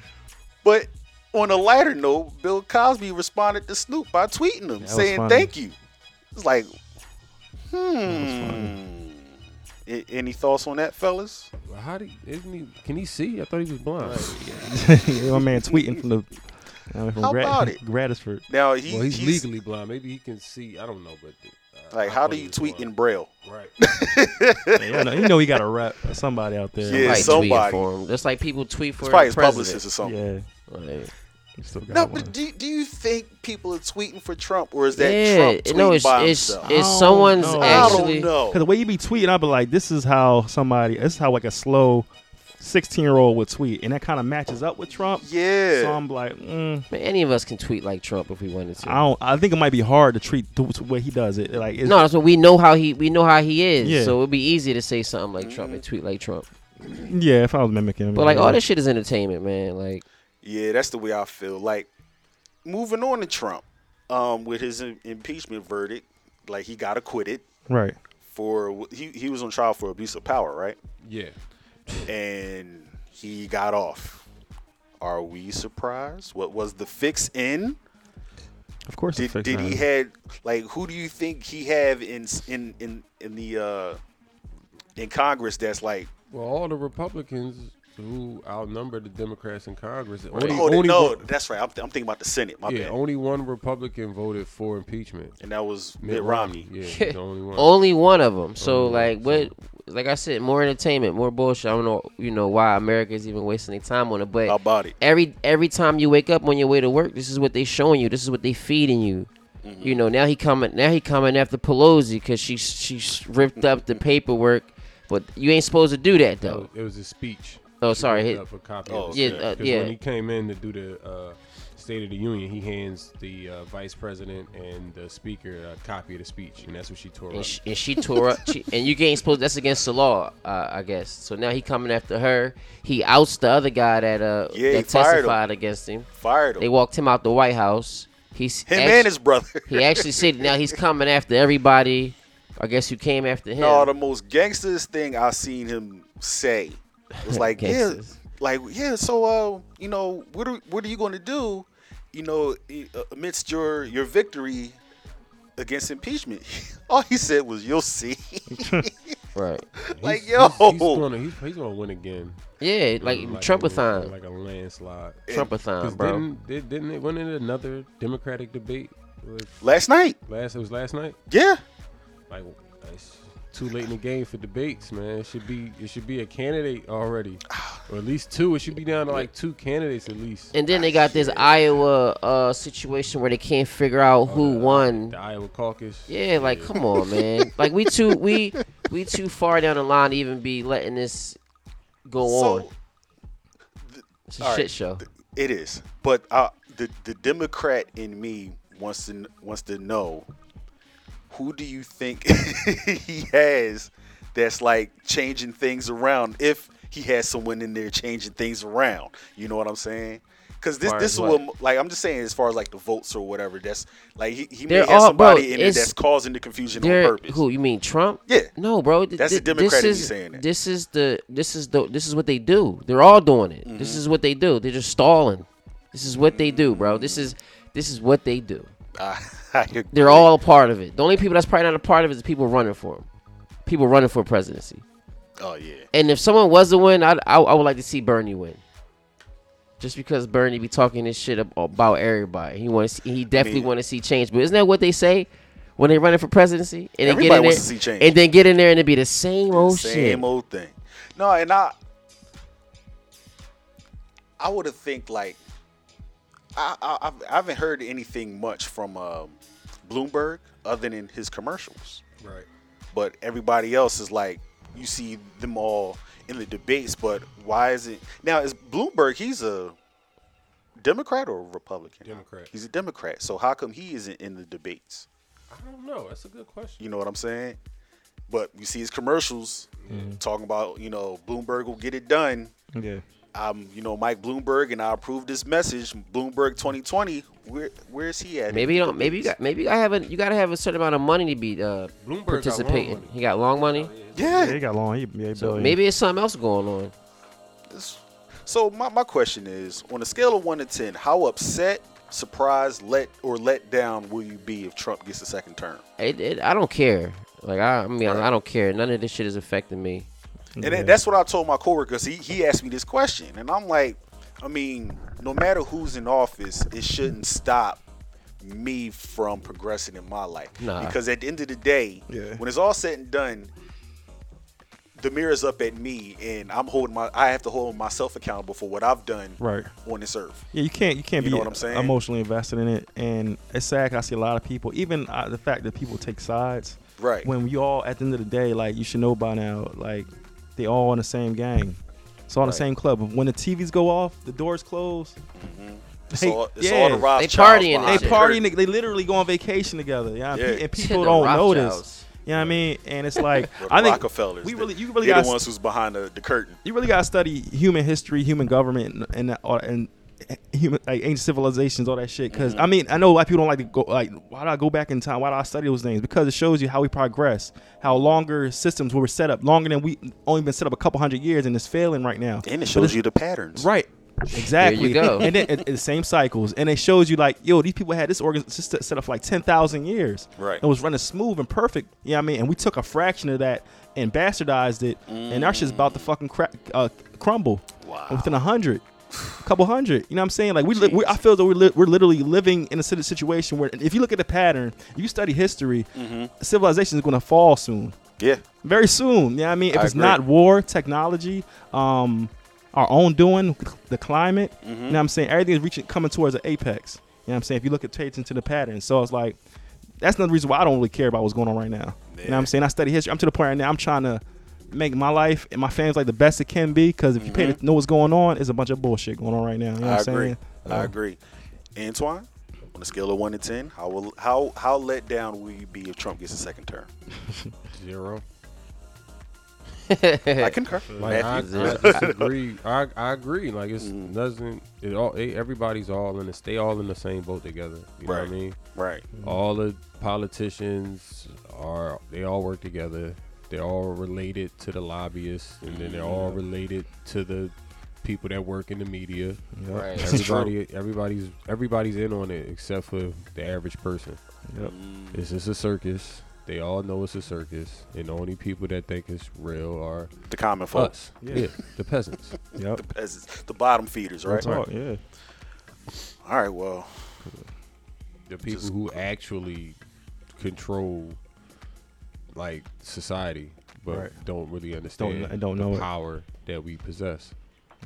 But on a lighter note, Bill Cosby responded to Snoop by tweeting him, saying thank you. It's like, Any thoughts on that, fellas? How do can he see? I thought he was blind. My man tweeting from Gratisford. Now he's legally blind. Maybe he can see. I don't know, but how do you tweet in Braille? Right. you know he got a rep. Somebody out there. Yeah, somebody. For him. Just like people tweet for his publicist or something. Yeah. Right. No, but do you think people are tweeting for Trump, or is that Trump tweeting by himself? It's someone's actually. I don't know. Because the way you be tweeting, I'll be like, this is how like a slow 16-year-old would tweet, and that kind of matches up with Trump. Yeah. So I'm like, But any of us can tweet like Trump if we wanted to. I think it might be hard to tweet the way he does it. Like, no, that's what we know how he is. Yeah. So it'd be easy to say something like Trump and tweet like Trump. Yeah, if I was mimicking him. But all this shit is entertainment, man. Like. Yeah, that's the way I feel. Like, moving on to Trump, with his impeachment verdict, like he got acquitted. Right. For he was on trial for abuse of power, right? Yeah. And he got off. Are we surprised? What was the fix in? Of course. Did he had like who do you think he have in Congress that's like? Well, all the Republicans. Who outnumbered the Democrats in Congress? That's right. I'm thinking about the Senate. My bad. Only one Republican voted for impeachment, and that was Mitt Romney. Yeah, the only one. Only one of them. So, like I said, more entertainment, more bullshit. I don't know, why America is even wasting their time on it. But every time you wake up on your way to work, this is what they showing you. This is what they feeding you. Mm-hmm. Now he coming after Pelosi because she ripped up the paperwork. But you ain't supposed to do that though. It was a speech. Oh, sorry. When he came in to do the State of the Union, he hands the vice president and the speaker a copy of the speech, and that's what she tore up. She tore up. And you ain't supposed. That's against the law, I guess. So now he coming after her. He outs the other guy that testified against him. Fired him. They walked him out the White House. Him and his brother. He actually said now he's coming after everybody. I guess who came after him. No, the most gangsterest thing I seen him say. It's like, so what are you going to do, amidst your victory against impeachment? All he said was, "You'll see." Right. Like, he's gonna win again. Yeah, like Trumpathon, like a landslide. Trumpathon, bro. Didn't they win in another Democratic debate last night? It was last night. Yeah. Like. Too late in the game for debates, man. It should be a candidate already, or at least two. It should be down to like two candidates at least. And then they got this Iowa situation where they can't figure out who won. The Iowa caucus. Yeah, like come on, man. Like we too far down the line to even be letting this go on. It's a shit show. It is, but the Democrat in me wants to know. Who do you think he has that's like changing things around? If he has someone in there changing things around, you know what I'm saying? Because this is what like I'm just saying as far as like the votes or whatever. That's like he may have somebody in there that's causing the confusion on purpose. Who you mean Trump? Yeah, no, bro. That's the Democrat is saying that. This is what they do. They're all doing it. Mm-hmm. This is what they do. They're just stalling. This is what they do, bro. This is what they do. They're all a part of it. The only people that's probably not a part of it is people running for him. People running for presidency. Oh yeah. And if someone was to win, I would like to see Bernie win. Just because Bernie be talking this shit about everybody, he definitely want to see change. But isn't that what they say when they running for presidency? And everybody they get in wants there, to see change. And then get in there and it be the same old shit. Same old thing. No, and I would have think like. I haven't heard anything much from Bloomberg other than his commercials. Right. But everybody else is like, you see them all in the debates, but why is it... Now, is Bloomberg, he's a Democrat or a Republican? Democrat. He's a Democrat. So how come he isn't in the debates? I don't know. That's a good question. You know what I'm saying? But you see his commercials talking about, Bloomberg will get it done. Yeah. I'm, Mike Bloomberg, and I approve this message. Bloomberg 2020. Where is he at? Maybe you don't. You got to have a certain amount of money to be participating. He got long money. Yeah, he got long. So maybe it's something else going on. So my question is, on a scale of 1 to 10, how upset surprised, let down will you be if Trump gets a second term? I don't care. Like, I mean, I don't care. None of this shit is affecting me. And that's what I told my coworker. He asked me this question, and I'm like, I mean, no matter who's in office, it shouldn't stop me from progressing in my life. Nah. Because at the end of the day, when it's all said and done, the mirror's up at me, and I have to hold myself accountable for what I've done on this earth. Yeah, you can't be, know what I'm saying, emotionally invested in it. And it's sad. I see a lot of people, even the fact that people take sides. Right. When we all, at the end of the day, like, you should know by now, like, they all in the same gang. It's all in the same club. When the TVs go off, the doors close. Mm-hmm. It's all the Rob Charles behind. They literally go on vacation together. You know? Yeah. And people don't notice. You know what I mean? And it's like, I think you really got the ones who's behind the curtain. You really got to study human history, human government, and human, like, ancient civilizations, all that shit. Because I mean, I know a lot of people don't like to go. Like, why do I go back in time? Why do I study those things? Because it shows you how we progress, how longer systems were set up longer than we only been set up a couple hundred years, and it's failing right now. And it shows you the patterns, right? Exactly. There you go. And then the same cycles. And it shows you, like, yo, these people had this organ set up for like 10,000 years. Right. It was running smooth and perfect. You know what I mean? And we took a fraction of that and bastardized it. Mm. And our shit's about to fucking crumble. Wow. Within a couple hundred. You know what I'm saying? Like, I feel that we're literally living in a situation where, if you look at the pattern, you study history, civilization is going to fall soon. Yeah. Very soon. You know what I mean? If it's not war, technology, our own doing, the climate, you know what I'm saying? Everything is coming towards the apex. You know what I'm saying? If you look at traits into the pattern. So it's like, that's another reason why I don't really care about what's going on right now. Yeah. You know what I'm saying? I study history. I'm to the point right now, I'm trying to make my life and my family's like the best it can be, because if you pay to know what's going on, it's a bunch of bullshit going on right now. You know what I'm saying? I agree. Antoine, on a scale of 1 to 10, how let down will you be if Trump gets a second term? 0. I concur. Like, I agree. I agree. Like, it's doesn't. It all. Everybody's all in this. They all in the same boat together. You know what I mean? Right. All the politicians are. They all work together. They're all related to the lobbyists, and then they're all related to the people that work in the media. Yep. Right. Everybody's in on it except for the average person. Yep. It's just a circus. They all know it's a circus, and the only people that think it's real are the common folks. Yeah, the peasants. Yep. The peasants, the bottom feeders, right? Yeah. All right, well, the people who actually control, like, society, but don't really understand the power that we possess.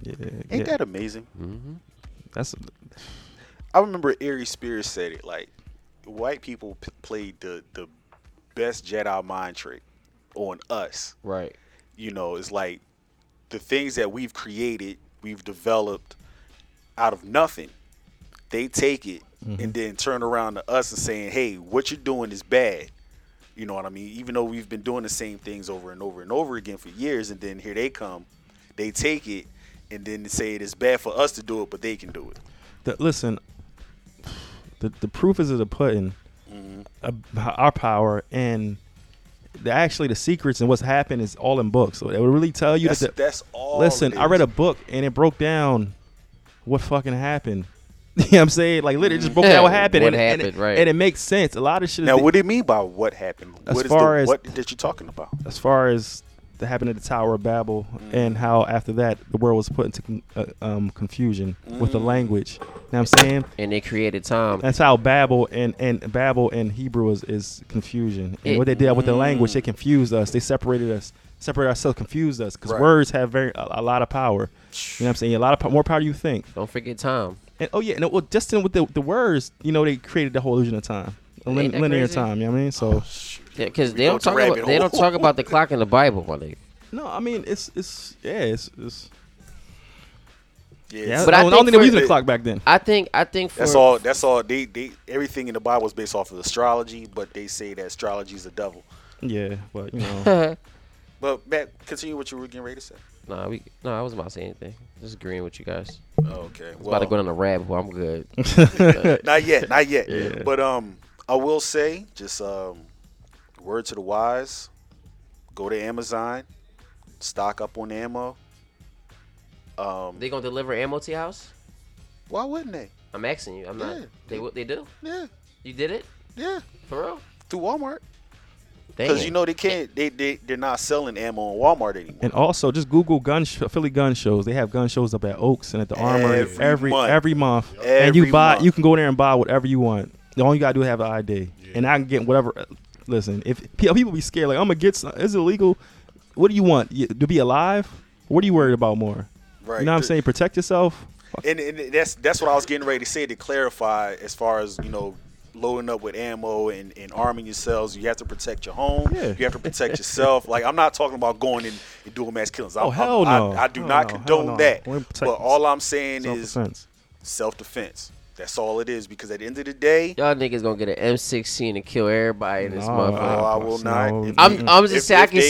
Yeah. Ain't that amazing? Mm-hmm. I remember Aries Spears said it, like, white people played the best Jedi mind trick on us. Right. You know, it's like the things that we've created, we've developed out of nothing. They take it and then turn around to us and saying, hey, what you're doing is bad. You know what I mean? Even though we've been doing the same things over and over and over again for years, and then here they come, they take it, and then they say it is bad for us to do it, but they can do it. Listen, the proof is in the pudding. Our power, and the secrets and what's happened is all in books. So it would really tell you that's all. Listen, I read a book and it broke down what fucking happened. You know what I'm saying? Like, literally, it just broke down what happened. And it makes sense. A lot of shit. Now, what do you mean by what happened? What that you talking about? As far as that happened at the Tower of Babel, and how after that the world was put into confusion with the language. You know what I'm saying? And they created time. That's how Babel and Babel in Hebrew is confusion. And what they did with the language, they confused us. They separated ourselves, confused us, because words have a lot of power. You know what I'm saying? A lot of more power than you think. Don't forget time. And just in with the words, you know, they created the whole illusion of time, linear time. You know what I mean? So. Because they don't talk about the clock in the Bible, are they? No, I mean it's but I don't think they were using the clock back then. I think for that's all. They everything in the Bible is based off of astrology, but they say that astrology is the devil. Yeah, but you know. But Matt, continue what you were getting ready to say. No, I wasn't about to say anything. Just agreeing with you guys. Okay, well, about to go down a rabbit hole. I'm good. Not yet. Yeah. But I will say just word to the wise, go to Amazon, stock up on ammo. They gonna deliver ammo to your house? Why wouldn't they? I'm asking you. I'm not. They do. Yeah. You did it. Yeah. For real. Through Walmart. Because you know they can't. They're not selling ammo in Walmart anymore. And also, just Google Philly gun shows. They have gun shows up at Oaks and at the Armory every month. Yep. And you buy. You can go there and buy whatever you want. The only you gotta do is have an ID. Yeah. And I can get whatever. Listen, if people be scared, like I'm gonna get. It's illegal. What do you want? To be alive? What are you worried about more? Right. You know what I'm saying? Protect yourself. And that's what I was getting ready to say to clarify as far as, you know, loading up with ammo and arming yourselves. You have to protect your home. Yeah. You have to protect yourself. Like, I'm not talking about going and doing mass killings. Hell no. I do not condone that. But all I'm saying is self-defense. That's all it is, because at the end of the day, y'all niggas gonna get an M16 and kill everybody in this motherfucker. No, I will not. I can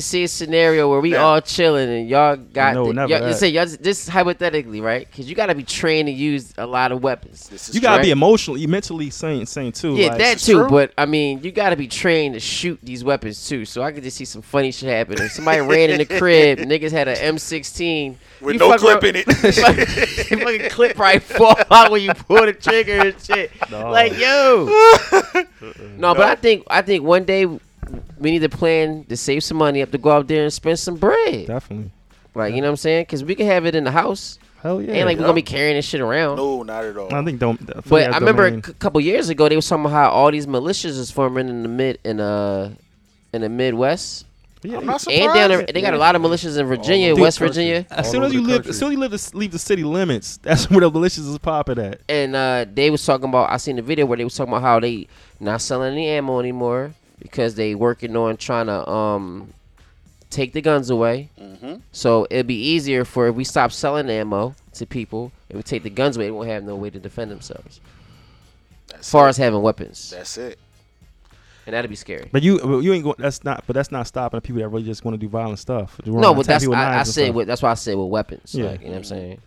see a scenario where we all chilling and y'all got. This is hypothetically, right? Because you gotta be trained to use a lot of weapons. You gotta be emotionally, mentally sane too. Yeah, like, that too. True. But I mean, you gotta be trained to shoot these weapons too. So I could just see some funny shit happen. If somebody ran in the crib, niggas had an M16 with no clip in it. Fucking clip right. Fall out when you pull the trigger and shit. No. Like, yo. No, but I think one day we need to plan to save some money up to go out there and spend some bread. Definitely. Like, you know what I'm saying? Because we can have it in the house. Hell yeah. Ain't like we're going to be carrying this shit around. No, not at all. I think don't. But I remember a couple years ago, they were talking about how all these militias is forming in the Midwest. Yeah, I'm not surprised. And they got a lot of militias in Virginia, West Virginia. As soon as you leave the city limits, that's where the militias is popping at. And they was talking about, I seen the video where they was talking about how they not selling any ammo anymore because they working on trying to take the guns away. Mm-hmm. So it'd be easier for if we stop selling ammo to people and we take the guns away, they won't have no way to defend themselves. As far as having weapons. That's it. And that'd be scary. But you ain't going. That's not stopping people that really just want to do violent stuff. No, but that's why I said with weapons. Yeah. Like, you know what I'm saying?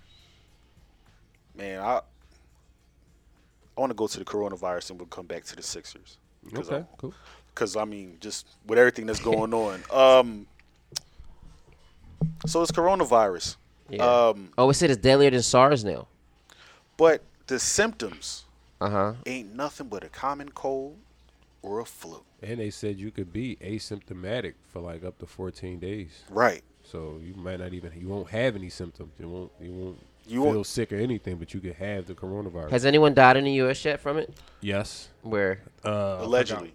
Man, I want to go to the coronavirus and we'll come back to the Sixers. Okay, cool. Because I mean, just with everything that's going on. So it's coronavirus. Yeah. We said it's deadlier than SARS now. But the symptoms ain't nothing but a common cold. Or a flu. And they said you could be asymptomatic for like up to 14 days. Right. So you might not even, you won't have any symptoms. You won't feel sick or anything, but you could have the coronavirus. Has anyone died in the U.S. yet from it? Yes. Where? Allegedly.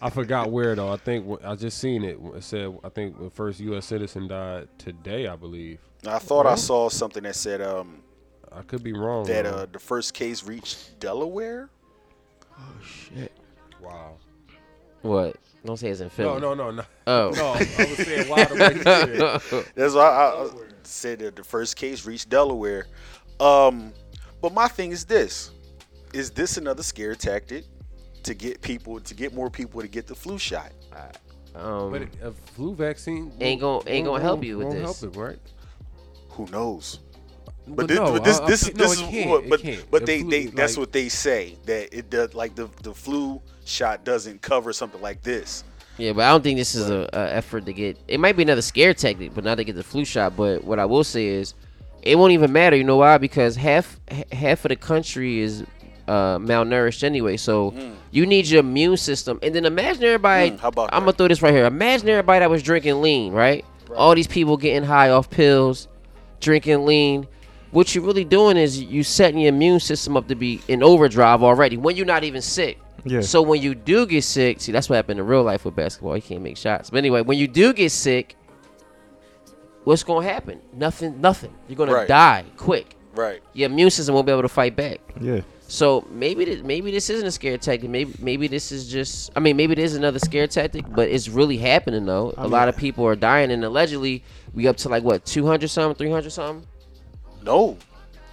I forgot where though. I think I just seen it. It said, I think the first U.S. citizen died today, I believe. I thought I saw something that said, I could be wrong. That the first case reached Delaware? Oh shit! Wow. What? Don't say it's in Philly. No. Oh. No, I was saying wow. That's why I said that the first case reached Delaware. But my thing is this: another scare tactic to get more people to get the flu shot? But a flu vaccine ain't gonna help you with this. Won't help it, right? Who knows? But that's what they say, that it does, like the flu shot doesn't cover something like this. Yeah, but I don't think this is a effort to get. It might be another scare tactic, but not to get the flu shot. But what I will say is, it won't even matter. You know why? Because half of the country is malnourished anyway. So you need your immune system. And then imagine everybody. How about I'm gonna throw this right here. Imagine everybody that was drinking lean, right? All these people getting high off pills, drinking lean. What you're really doing is you setting your immune system up to be in overdrive already when you're not even sick. Yeah. So when you do get sick, see, that's what happened in real life with basketball. You can't make shots. But anyway, when you do get sick, what's going to happen? Nothing. You're going to die quick. Right. Your immune system won't be able to fight back. Yeah. So maybe this isn't a scare tactic. Maybe this is just, I mean, maybe it is another scare tactic, but it's really happening though. A lot of people are dying, and allegedly we up to like what, 200 something, 300 something? No,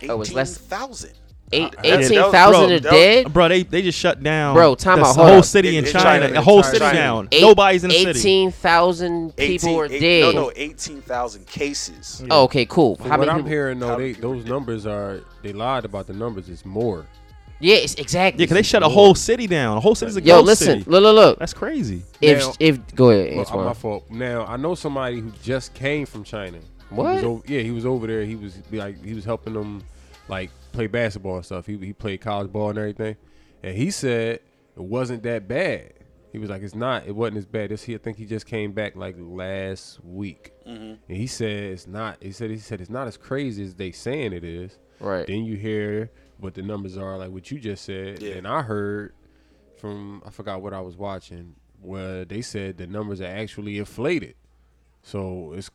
18,000. 18,000 are dead? Bro, they just shut down. Bro, time out. The whole city in China. The whole city down. Nobody's in the city. 18,000 people are dead. No, 18,000 cases. Yeah. Oh, okay, cool. How many I'm hearing, though, those numbers are, they lied about the numbers. It's more. Yeah, exactly. Yeah, because they shut a whole city down. A whole city's a ghost city. Look. That's crazy. Go ahead. It's my fault. Now, I know somebody who just came from China. What? He was over there. He was helping them like play basketball and stuff. He played college ball and everything. And he said it wasn't that bad. He was like, it wasn't as bad. I think he just came back like last week. Mm-hmm. And he said it's not. He said it's not as crazy as they saying it is. Right. Then you hear what the numbers are, like what you just said. Yeah. And I heard from, I forgot what I was watching, where they said the numbers are actually inflated. So it's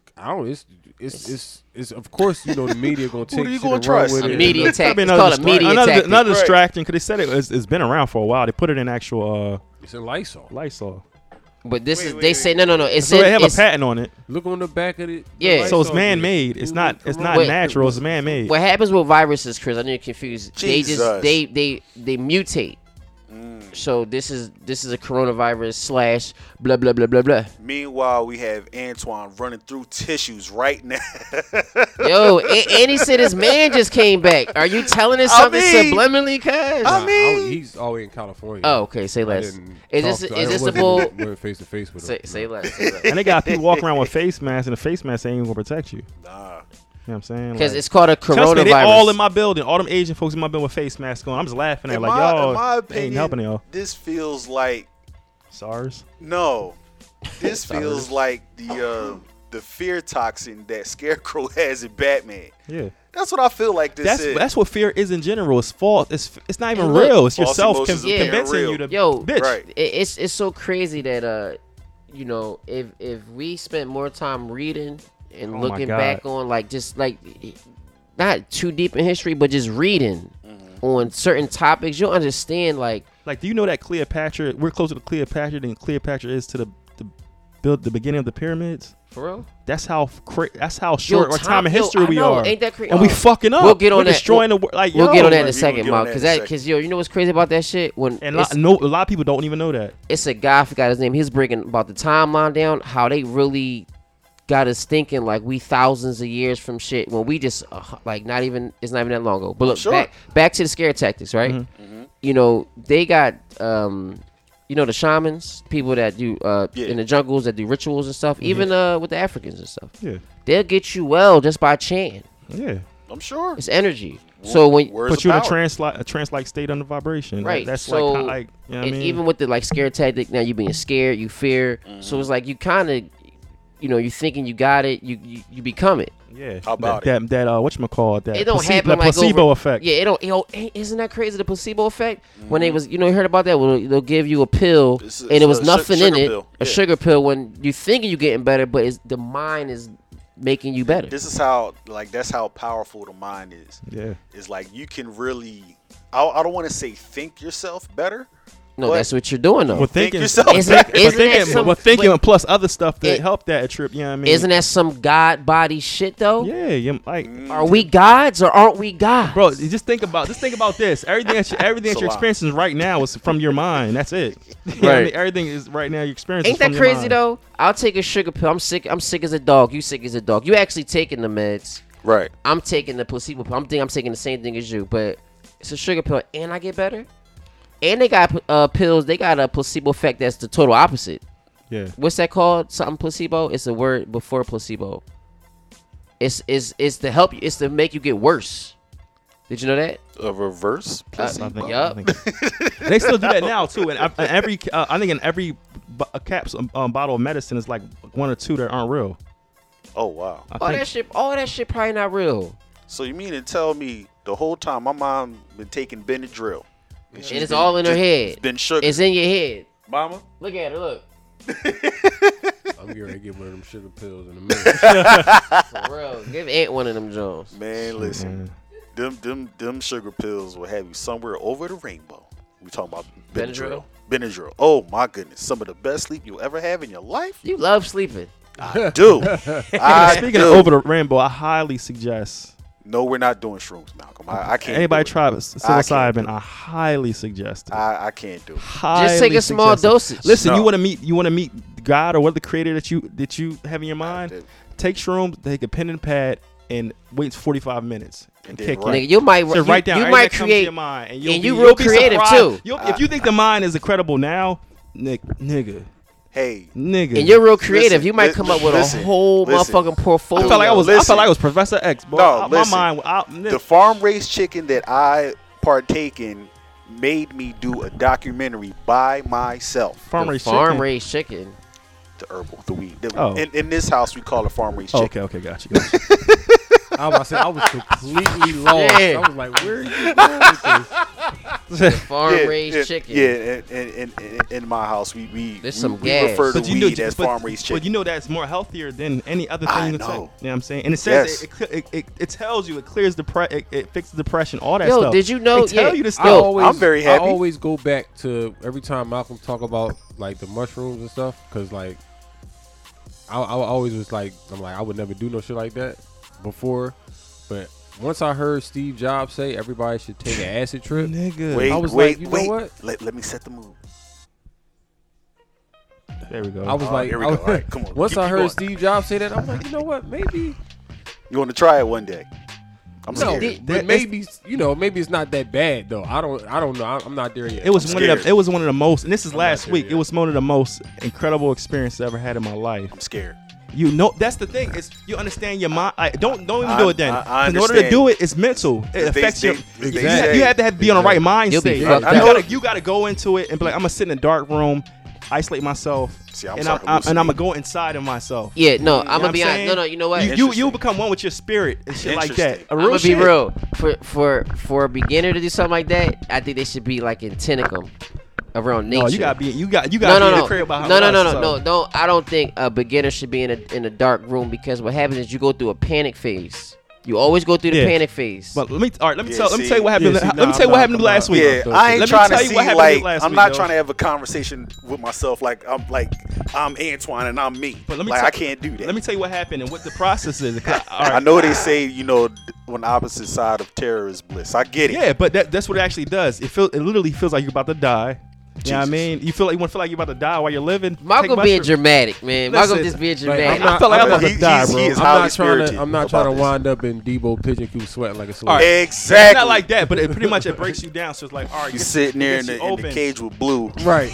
of course, you know, the media gonna take. Who are you gonna trust? A media tactic. It's called a media tactic. Another distraction, because they said it's been around for a while. They put it in actual. It's in Lysol. But this is they say no. It's so they have a patent on it. Look on the back of it. Yeah. So it's man made. It's not natural. It's man made. What happens with viruses, Chris? I know you're confused. Jesus. They mutate. So this is a coronavirus / blah, blah, blah, blah, blah. Meanwhile, we have Antoine running through tissues right now. Yo, and he said his man just came back. Are you telling us something subliminally, cuz? He's all the way in California. Oh, okay. Say less. Is this a bull? We're face to face with him. Say less. And they got people walking around with face masks, and the face mask ain't even going to protect you. Nah. You know what I'm saying? Because it's called a coronavirus. Trust me, they're all in my building. All them Asian folks in my building with face masks on. I'm just laughing at y'all ain't helping y'all. This feels like SARS. No. This feels like the fear toxin that Scarecrow has in Batman. Yeah. That's what I feel like is. That's what fear is in general. It's false. It's not even real. It's yourself convincing you to bitch. Right. It's so crazy that you know, if we spent more time reading and looking back on, like, just like not too deep in history, but just reading on certain topics, you'll understand. Like, do you know that Cleopatra? We're closer to Cleopatra than Cleopatra is to the beginning of the pyramids. For real? That's how short our time in history we are. Ain't that crazy? And we fucking up. We'll get on that. Destroying the world. Like, we'll get on that in a second, Mark. Because you know what's crazy about that shit? A lot of people don't even know that. It's a guy, I forgot his name. He's breaking about the timeline down. How they really got us thinking like we thousands of years from shit when we just it's not even that long ago. But look, back to the scare tactics, right? Mm-hmm. Mm-hmm. You know, they got the shamans, people that do in the jungles that do rituals and stuff, even with the Africans and stuff. Yeah. They'll get you well just by chanting. Yeah. I'm sure. It's energy. So when put you in a trance-like state under vibration, right? That's so like you know what I mean? Even with the like scare tactic, now you being scared, you fear. Mm-hmm. So it's like you kind of you're thinking you got it, you become it. Yeah. How about that? That whatchamacallit? That it don't happen the placebo effect. Yeah, it don't. Isn't that crazy? The placebo effect when they was, you heard about that? Well, they'll give you a pill and it was nothing in it, a sugar pill. When you thinking you getting better, but the mind is making you better. This is how that's how powerful the mind is. Yeah, it's like you can really. I don't want to say think yourself better. No, that's what you're doing though. Well, thinking, plus other stuff that helped that trip. You know what I mean? Isn't that some God body shit though? Yeah, like, are we gods or aren't we gods? Bro, just think about this. Everything that you're experiencing right now is from your mind. That's it. Right. You know what I mean? Everything is right now you're experiencing. Ain't that crazy though? I'll take a sugar pill. I'm sick. I'm sick as a dog. You sick as a dog. You actually taking the meds. Right. I'm taking the placebo pill. I'm taking the same thing as you, but it's a sugar pill, and I get better. And they got pills. They got a placebo effect that's the total opposite. Yeah. What's that called? Something placebo? It's a word before placebo. It's to help you. It's to make you get worse. Did you know that? A reverse placebo. Yep. They still do that now too. And I think in every capsule bottle of medicine is like one or two that aren't real. Oh wow. All that shit probably not real. So you mean to tell me the whole time my mom been taking Benadryl? And it's all in her head. It's been sugar. It's in your head. Mama? Look at her, look. I'm getting ready to get one of them sugar pills in a minute. For real. Give Ant one of them Jones. Man, listen. Them sugar pills will have you somewhere over the rainbow. We talking about Benadryl. Oh, my goodness. Some of the best sleep you'll ever have in your life. You love sleeping. I do. Speaking of over the rainbow, I highly suggest... No, we're not doing shrooms, Malcolm. I can't. Anybody try psilocybin? I highly suggest it. I can't do it. Just take a small dosage. Listen, no. You want to meet God or what the creator that you have in your mind. Take shrooms, take a pen and pad, and wait 45 minutes and kick it. Right. You might create your mind, and you'll be real creative too. If you think the mind is incredible now, nigga. Hey, nigga. And you're real creative. Listen, you might come up with a whole motherfucking portfolio. I felt like I was Professor X, bro. No, the farm raised chicken that I partake in made me do a documentary by myself. Farm raised chicken. The herbal, the weed. In this house, we call it farm raised chicken. Okay, gotcha. I was completely lost. Yeah. I was like, where are you going with this? Farm raised chicken. Yeah, and in my house, we refer to weed as farm raised chicken. But you know that's more healthier than any other thing. I know. Like, you know what I'm saying? And it says it tells you, it clears depression, it fixes depression, all that stuff. Did you know? They tell you this stuff. I'm very happy. I always go back to every time Malcolm talk about like the mushrooms and stuff, because like I always was like, I'm like, I would never do no shit like that before, but once I heard Steve Jobs say everybody should take an acid trip, nigga, I was like, you know what? Let me set the mood. There we go. I was like, all right, come on. Once I heard Steve Jobs say that, I'm like, you know what? Maybe you want to try it one day. Maybe it's not that bad though. I don't know. I'm not there yet. It was one of the most, and this is last week. It was one of the most incredible experiences I ever had in my life. I'm scared. You know, that's the thing. It's you understand your mind. Don't even do it then. In order to do it, it's mental. It affects you. Exactly. You have to be on the right mind state. You gotta go into it and be like, I'm gonna sit in a dark room, isolate myself, and I'm gonna go inside of myself. Yeah, no, I'm gonna be honest. No, you know what? You become one with your spirit and shit like that. I'm gonna be real. For a beginner to do something like that, I think they should be like in Tennicum. Around nature. No, you gotta be in the crib. I don't think a beginner should be in a dark room, because what happens is you go through a panic phase. You always go through the panic phase. But let me tell you what happened. Let me tell you what happened last week. Yeah, I ain't trying to see like I'm not trying to have a conversation with myself like I'm Antoine and I'm me. But I can't do that. Let me tell you what happened and what the process is. I know they say, you know, on the opposite side of terror is bliss. I get it. Yeah, but that's what it actually does. It literally feels like you're about to die. Jesus. You know what I mean? You want to feel like you're about to die while you're living? Malcolm being dramatic, man. Malcolm just being dramatic. I feel like I'm about to die, bro. I'm not trying to wind up in Debo Pigeon Cube sweating like a slave. Right. Exactly. It's not like that, but it pretty much it breaks you down. So it's like, all right, you're sitting there in the cage with Blue. Right.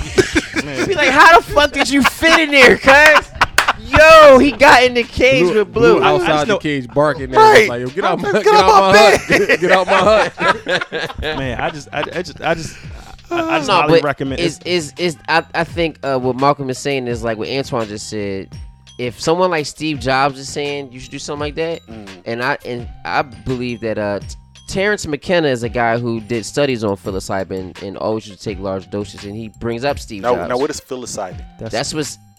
Man. Be like, how the fuck did you fit in there, cuz? Yo, he got in the cage with Blue. Outside the cage barking. Right. Like, yo, get out my hut. Get out my hut. Man, I just highly recommend it. I think what Malcolm is saying is like what Antoine just said. If someone like Steve Jobs is saying you should do something like that, and I believe that Terrence McKenna is a guy who did studies on psilocybin and always used to take large doses, and he brings up Steve Jobs. Now, what is psilocybin?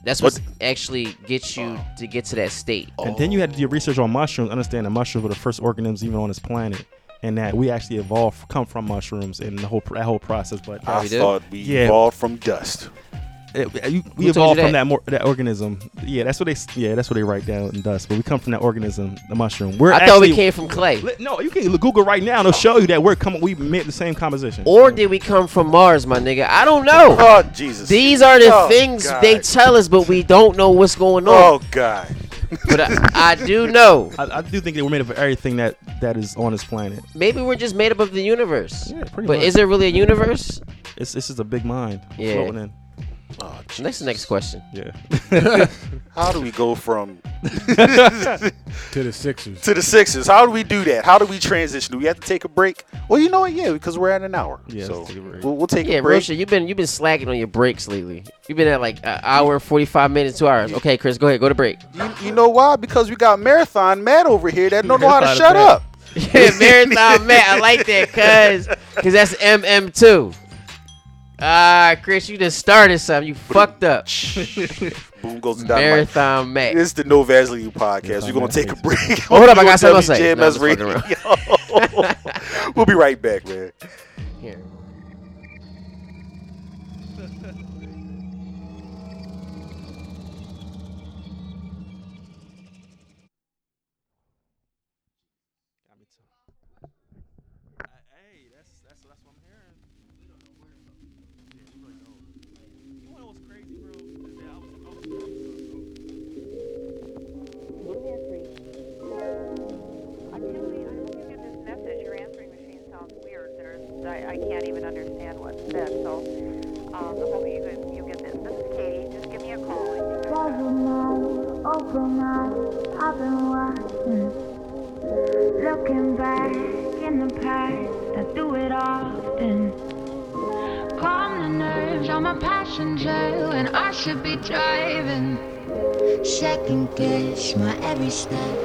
That's what actually gets you to get to that state. And then you had to do your research on mushrooms, understand that mushrooms were the first organisms even on this planet. And that we actually come from mushrooms and the whole process. But I thought we evolved from dust. We evolved from that organism. Yeah, that's what they write down in dust. But we come from that organism, the mushroom. I thought we came from clay. No, you can Google right now. They'll show you that we made the same composition. Or did we come from Mars, my nigga? I don't know. Oh Jesus! These are the things God. They tell us, but we don't know what's going on. Oh God! But I do know. I do think that we're made up of everything that is on this planet. Maybe we're just made up of the universe. Yeah, pretty much. Is there really a universe? This is a big mind floating in. Oh, next question. Yeah. How do we go from to the Sixers? How do we do that? How do we transition? Do we have to take a break? Well, you know what? Yeah, because we're at an hour. Yeah, so we'll take a break. Rosha, you've been slacking on your breaks lately. You've been at like an hour, 45 minutes, 2 hours. Okay, Chris, go ahead, go to break. You know why? Because we got Marathon Matt over here that don't know how to shut up. Yeah, Marathon Matt, I like that, cause that's MM2. Chris, you just started something. You fucked up. Boom goes the dynamite. Marathon Mac. This is the No Vaseline Podcast. We're going to take a break. Hold up, I got something to say. No, we'll be right back, man. Here. I can't even understand what's said, so I'm hoping you'll get this. This is Katie. Just give me a call. open eyes, I've been watching, looking back in the past, I do it often. Calm the nerves, I'm a passenger and I should be driving. Second guess my every step.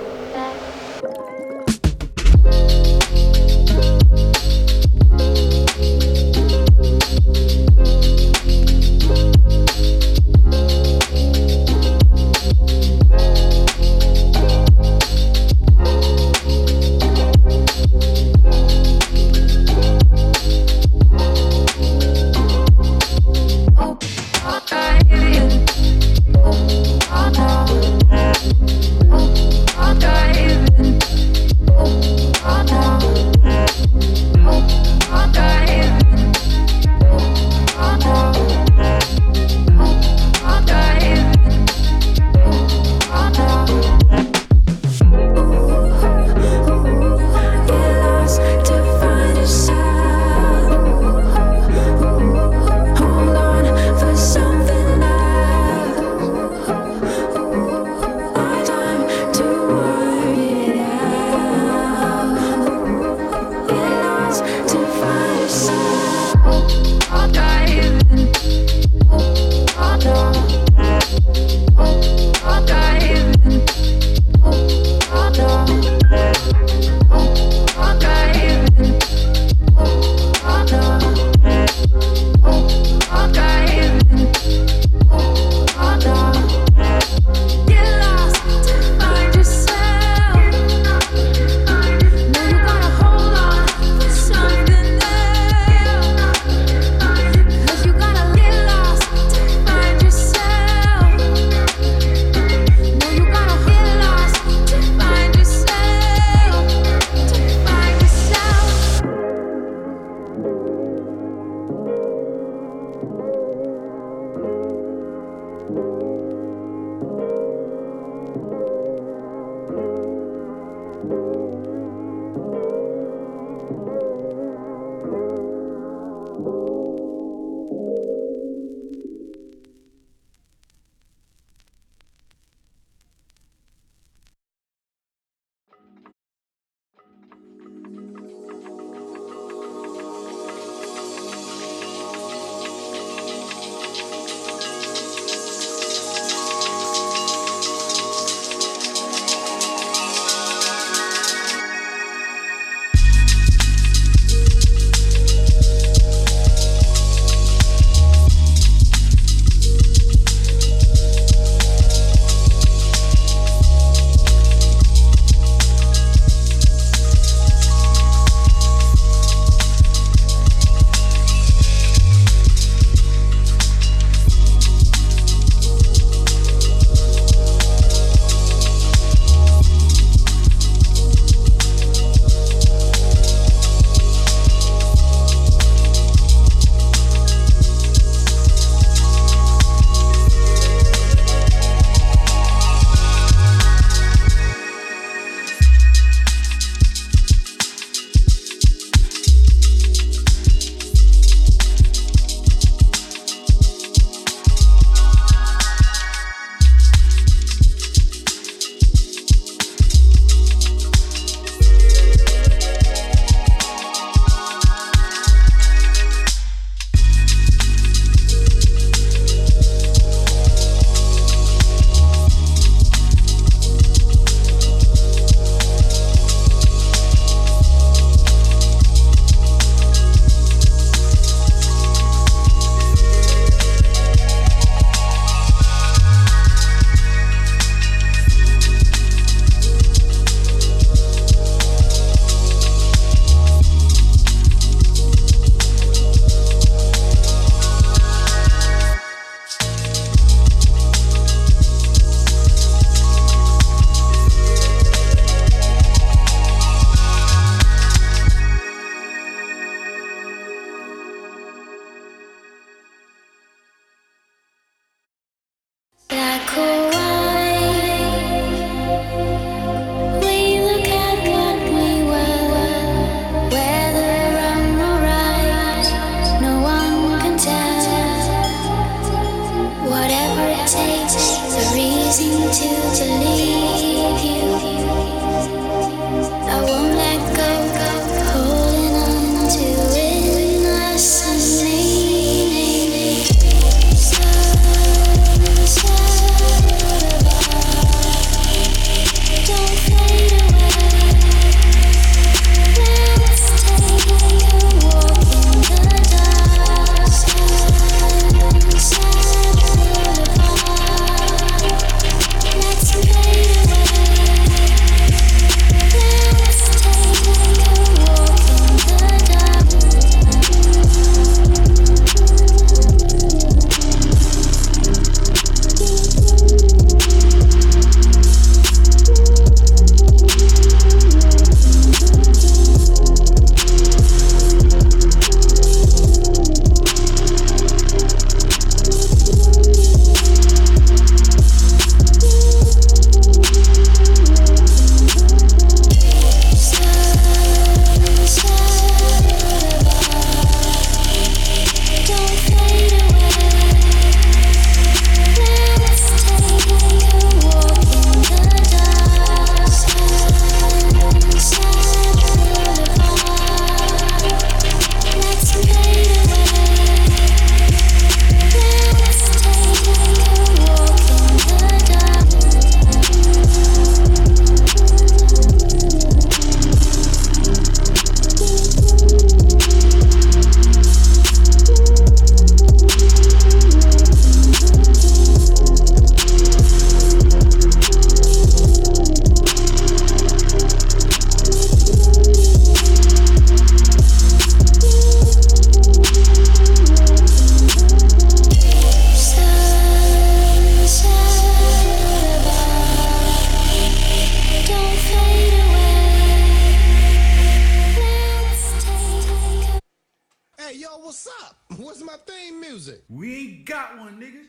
Where's my theme music? We got one, niggas.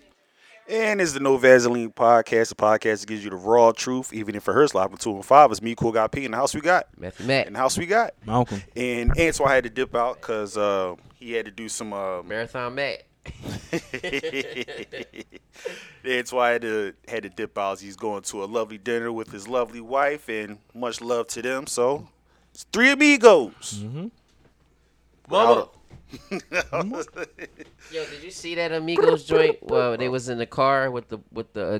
And it's the No Vaseline Podcast, the podcast that gives you the raw truth, even if it hurts. Live from 2 and 5. It's me, Cool Guy P, in the house we got. Matthew. In the house we got. Malcolm. And so I had to dip out because he had to do some Marathon Matt. That's why I had to dip out. He's going to a lovely dinner with his lovely wife, and much love to them. So it's three amigos. Mm-hmm. Mama. Yo, did you see that Amigos joint? Well, they was in the car with the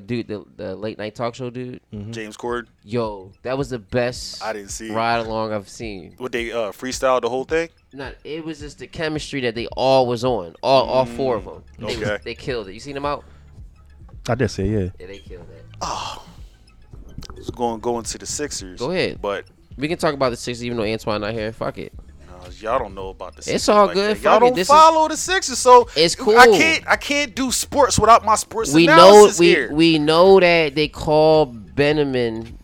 dude, the late night talk show dude, mm-hmm. James Corden. Yo, that was the best ride along I've seen. What they freestyled the whole thing? No, it was just the chemistry that they all was on. All four of them. They killed it. You seen them out? I did say yeah. Yeah, they killed it. Oh, I was going to the Sixers. Go ahead, but we can talk about the Sixers even though Antoine not here. Fuck it. Y'all don't know about the Sixers. It's all like good. Y'all don't follow the Sixers, so it's cool. I can't do sports without my sports analysis here. We know that they call Benjamin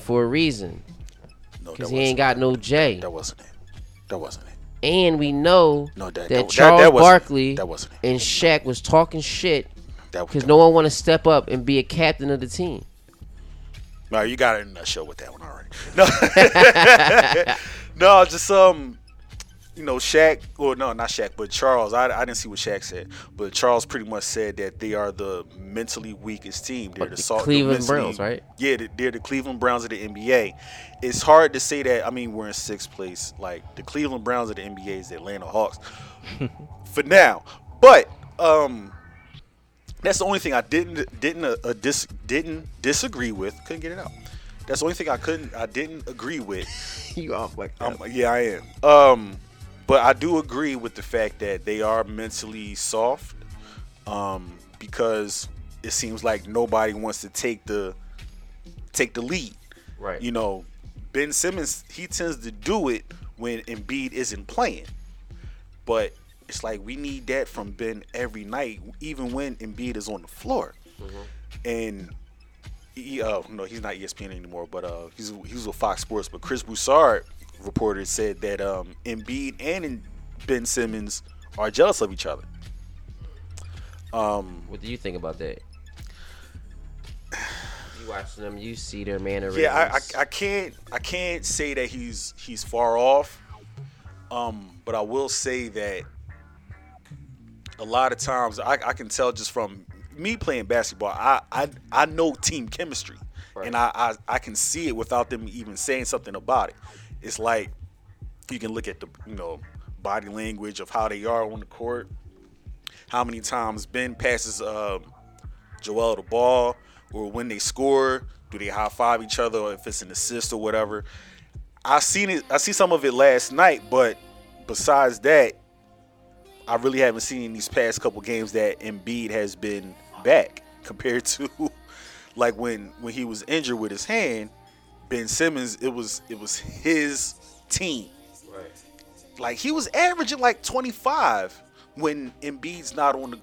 for a reason. No, because he ain't got no J. That wasn't it. And we know that Charles Barkley and Shaq was talking shit because no one want to step up and be a captain of the team. No, you got it in a show with that one already. No, just you know, Shaq, or no, not Shaq, but Charles. I didn't see what Shaq said, but Charles pretty much said that they are the mentally weakest team. They're the Cleveland Browns, right? Yeah, they're the Cleveland Browns of the NBA. It's hard to say that. I mean, we're in 6th place. Like, the Cleveland Browns of the NBA is the Atlanta Hawks for now. But that's the only thing I didn't disagree with. Couldn't get it out. That's the only thing I didn't agree with. You off like that? Yeah, I am. But I do agree with the fact that they are mentally soft, because it seems like nobody wants to take the lead. Right. You know, Ben Simmons, he tends to do it when Embiid isn't playing. But it's like we need that from Ben every night, even when Embiid is on the floor. Mm-hmm. And no, he's not ESPN anymore, but he was with Fox Sports. But Chris Broussard, reporter, said that Embiid and Ben Simmons are jealous of each other. What do you think about that? You watch them, you see their mannerisms. Yeah, I can't say that he's far off. But I will say that a lot of times I can tell just from me playing basketball, I know team chemistry, right. And I can see it without them even saying something about it. It's like you can look at the body language of how they are on the court, how many times Ben passes Joel the ball, or when they score, do they high five each other, or if it's an assist or whatever. I see some of it last night, but besides that, I really haven't seen in these past couple games that Embiid has been back compared to like when he was injured with his hand. Ben Simmons, it was his team. Right. Like he was averaging like 25 when Embiid's not in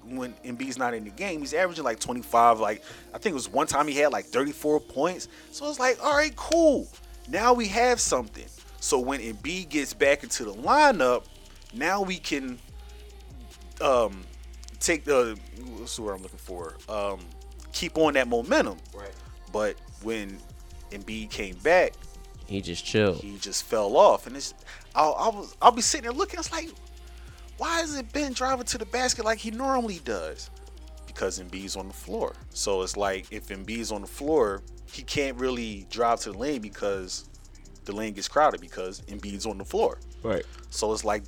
the game. He's averaging like 25. Like I think it was one time he had like 34 points. So it's like, all right, cool. Now we have something. So when Embiid gets back into the lineup, now we can take the what's the word I'm looking for? Keep on that momentum. Right. But when Embiid came back, he just chilled. He just fell off, and it's I'll be sitting there looking. It's like, why isn't Ben driving to the basket like he normally does? Because Embiid's on the floor. So it's like if Embiid's on the floor, he can't really drive to the lane because the lane gets crowded because Embiid's on the floor. Right. So it's like,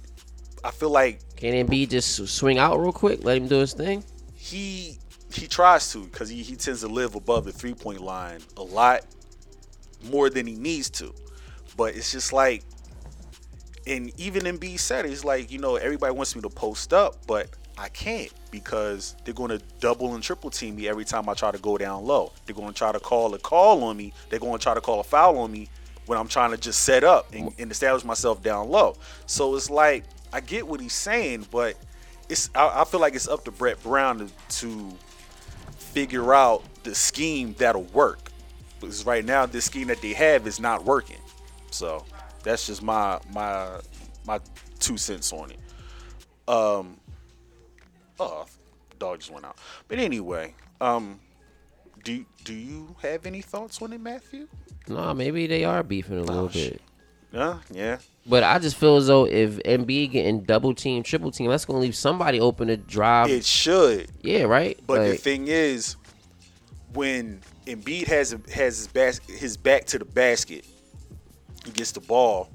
I feel like, can Embiid just swing out real quick, let him do his thing? He tries to, because he tends to live above the 3-point line a lot more than he needs to. But it's just like, and even Embiid said, he's like, everybody wants me to post up, but I can't because they're going to double and triple team me every time I try to go down low. They're going to try to call a call on me. They're going to try to call a foul on me when I'm trying to just set up and establish myself down low. So it's like, I get what he's saying, but I feel like it's up to Brett Brown to figure out the scheme that'll work. Because right now, this scheme that they have is not working. So that's just my 2 cents on it. dog just went out. But anyway, do you have any thoughts on it, Matthew? Nah, maybe they are beefing a little bit. Yeah. But I just feel as though if Embiid getting double team, triple team, that's gonna leave somebody open to drive. It should. Yeah, right. But the thing is, when Embiid has his back to the basket, he gets the ball.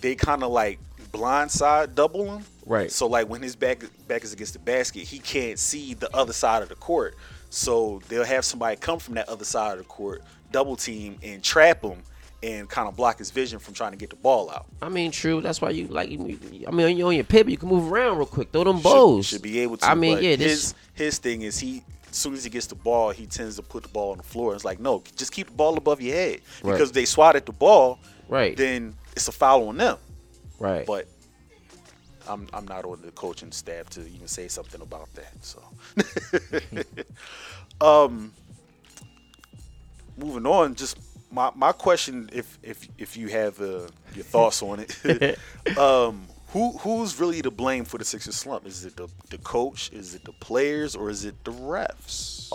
They kind of like blindside double him. Right. So like when his back is against the basket, he can't see the other side of the court. So they'll have somebody come from that other side of the court, double team and trap him, and kind of block his vision from trying to get the ball out. I mean, true. That's why you're on your pivot, you can move around real quick. Throw them bows. Should be able to. I mean, yeah. His thing is he, as soon as he gets the ball, he tends to put the ball on the floor. It's like, no, just keep the ball above your head. Right. Because if they swat at the ball, right, then it's a foul on them. Right. But I'm not on the coaching staff to even say something about that. So moving on, just my question, if you have your thoughts on it, who's really to blame for the Sixers slump? Is it the coach? Is it the players? Or is it the refs?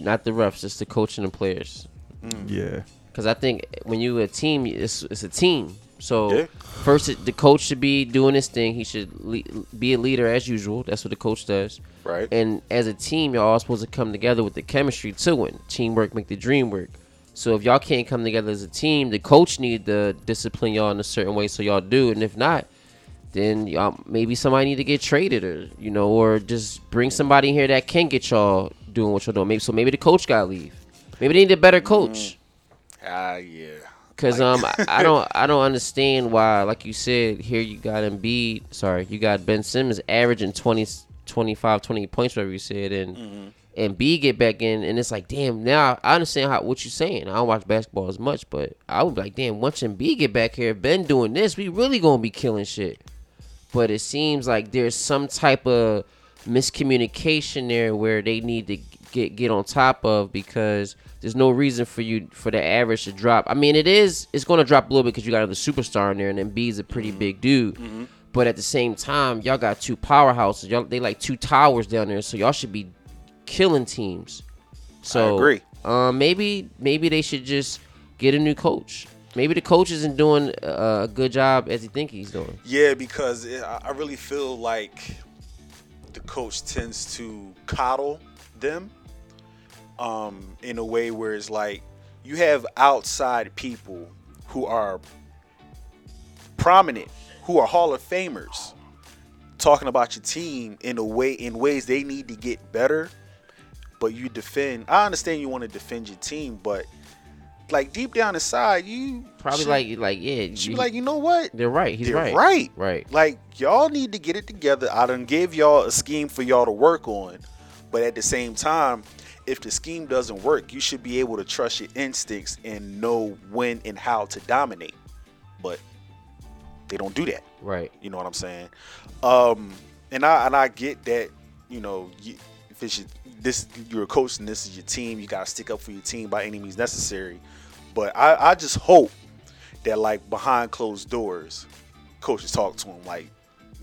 Not the refs. It's the coach and the players. Mm. Yeah. Because I think when you're a team, it's a team. So first, the coach should be doing his thing. He should be a leader as usual. That's what the coach does. Right. And as a team, y'all are supposed to come together with the chemistry too. And teamwork make the dream work. So if y'all can't come together as a team, the coach need to discipline y'all in a certain way so y'all do. And if not, then y'all maybe somebody need to get traded or just bring somebody here that can get y'all doing what y'all doing. Maybe the coach got to leave. Maybe they need a better coach. Yeah. Because I don't understand why, like you said, here you got Embiid. Sorry, you got Ben Simmons averaging 20 points, whatever you said, and mm-hmm. And B get back in, and it's like, damn, now I understand what you're saying. I don't watch basketball as much, but I would be like, damn, once B get back here, Ben doing this, we really going to be killing shit. But it seems like there's some type of miscommunication there where they need to get on top of, because there's no reason for the average to drop. I mean, it's going to drop a little bit because you got another superstar in there, and Embiid's a pretty mm-hmm. big dude. Mm-hmm. But at the same time, y'all got two powerhouses. They like two towers down there, so y'all should be killing teams. So I agree. Maybe they should just get a new coach. Maybe the coach isn't doing a good job as he thinks he's doing. Yeah, because I really feel like the coach tends to coddle them in a way where it's like you have outside people who are prominent, who are Hall of Famers, talking about your team in ways they need to get better. But you defend. I understand you want to defend your team, but like deep down inside, you probably you know what? They're right. He's right. Right. Like y'all need to get it together. I done give y'all a scheme for y'all to work on, but at the same time, if the scheme doesn't work, you should be able to trust your instincts and know when and how to dominate. But they don't do that. Right. You know what I'm saying? And I get that. You know, if it's you're a coach and this is your team, you gotta stick up for your team by any means necessary. But I just hope that like behind closed doors, coaches talk to them like,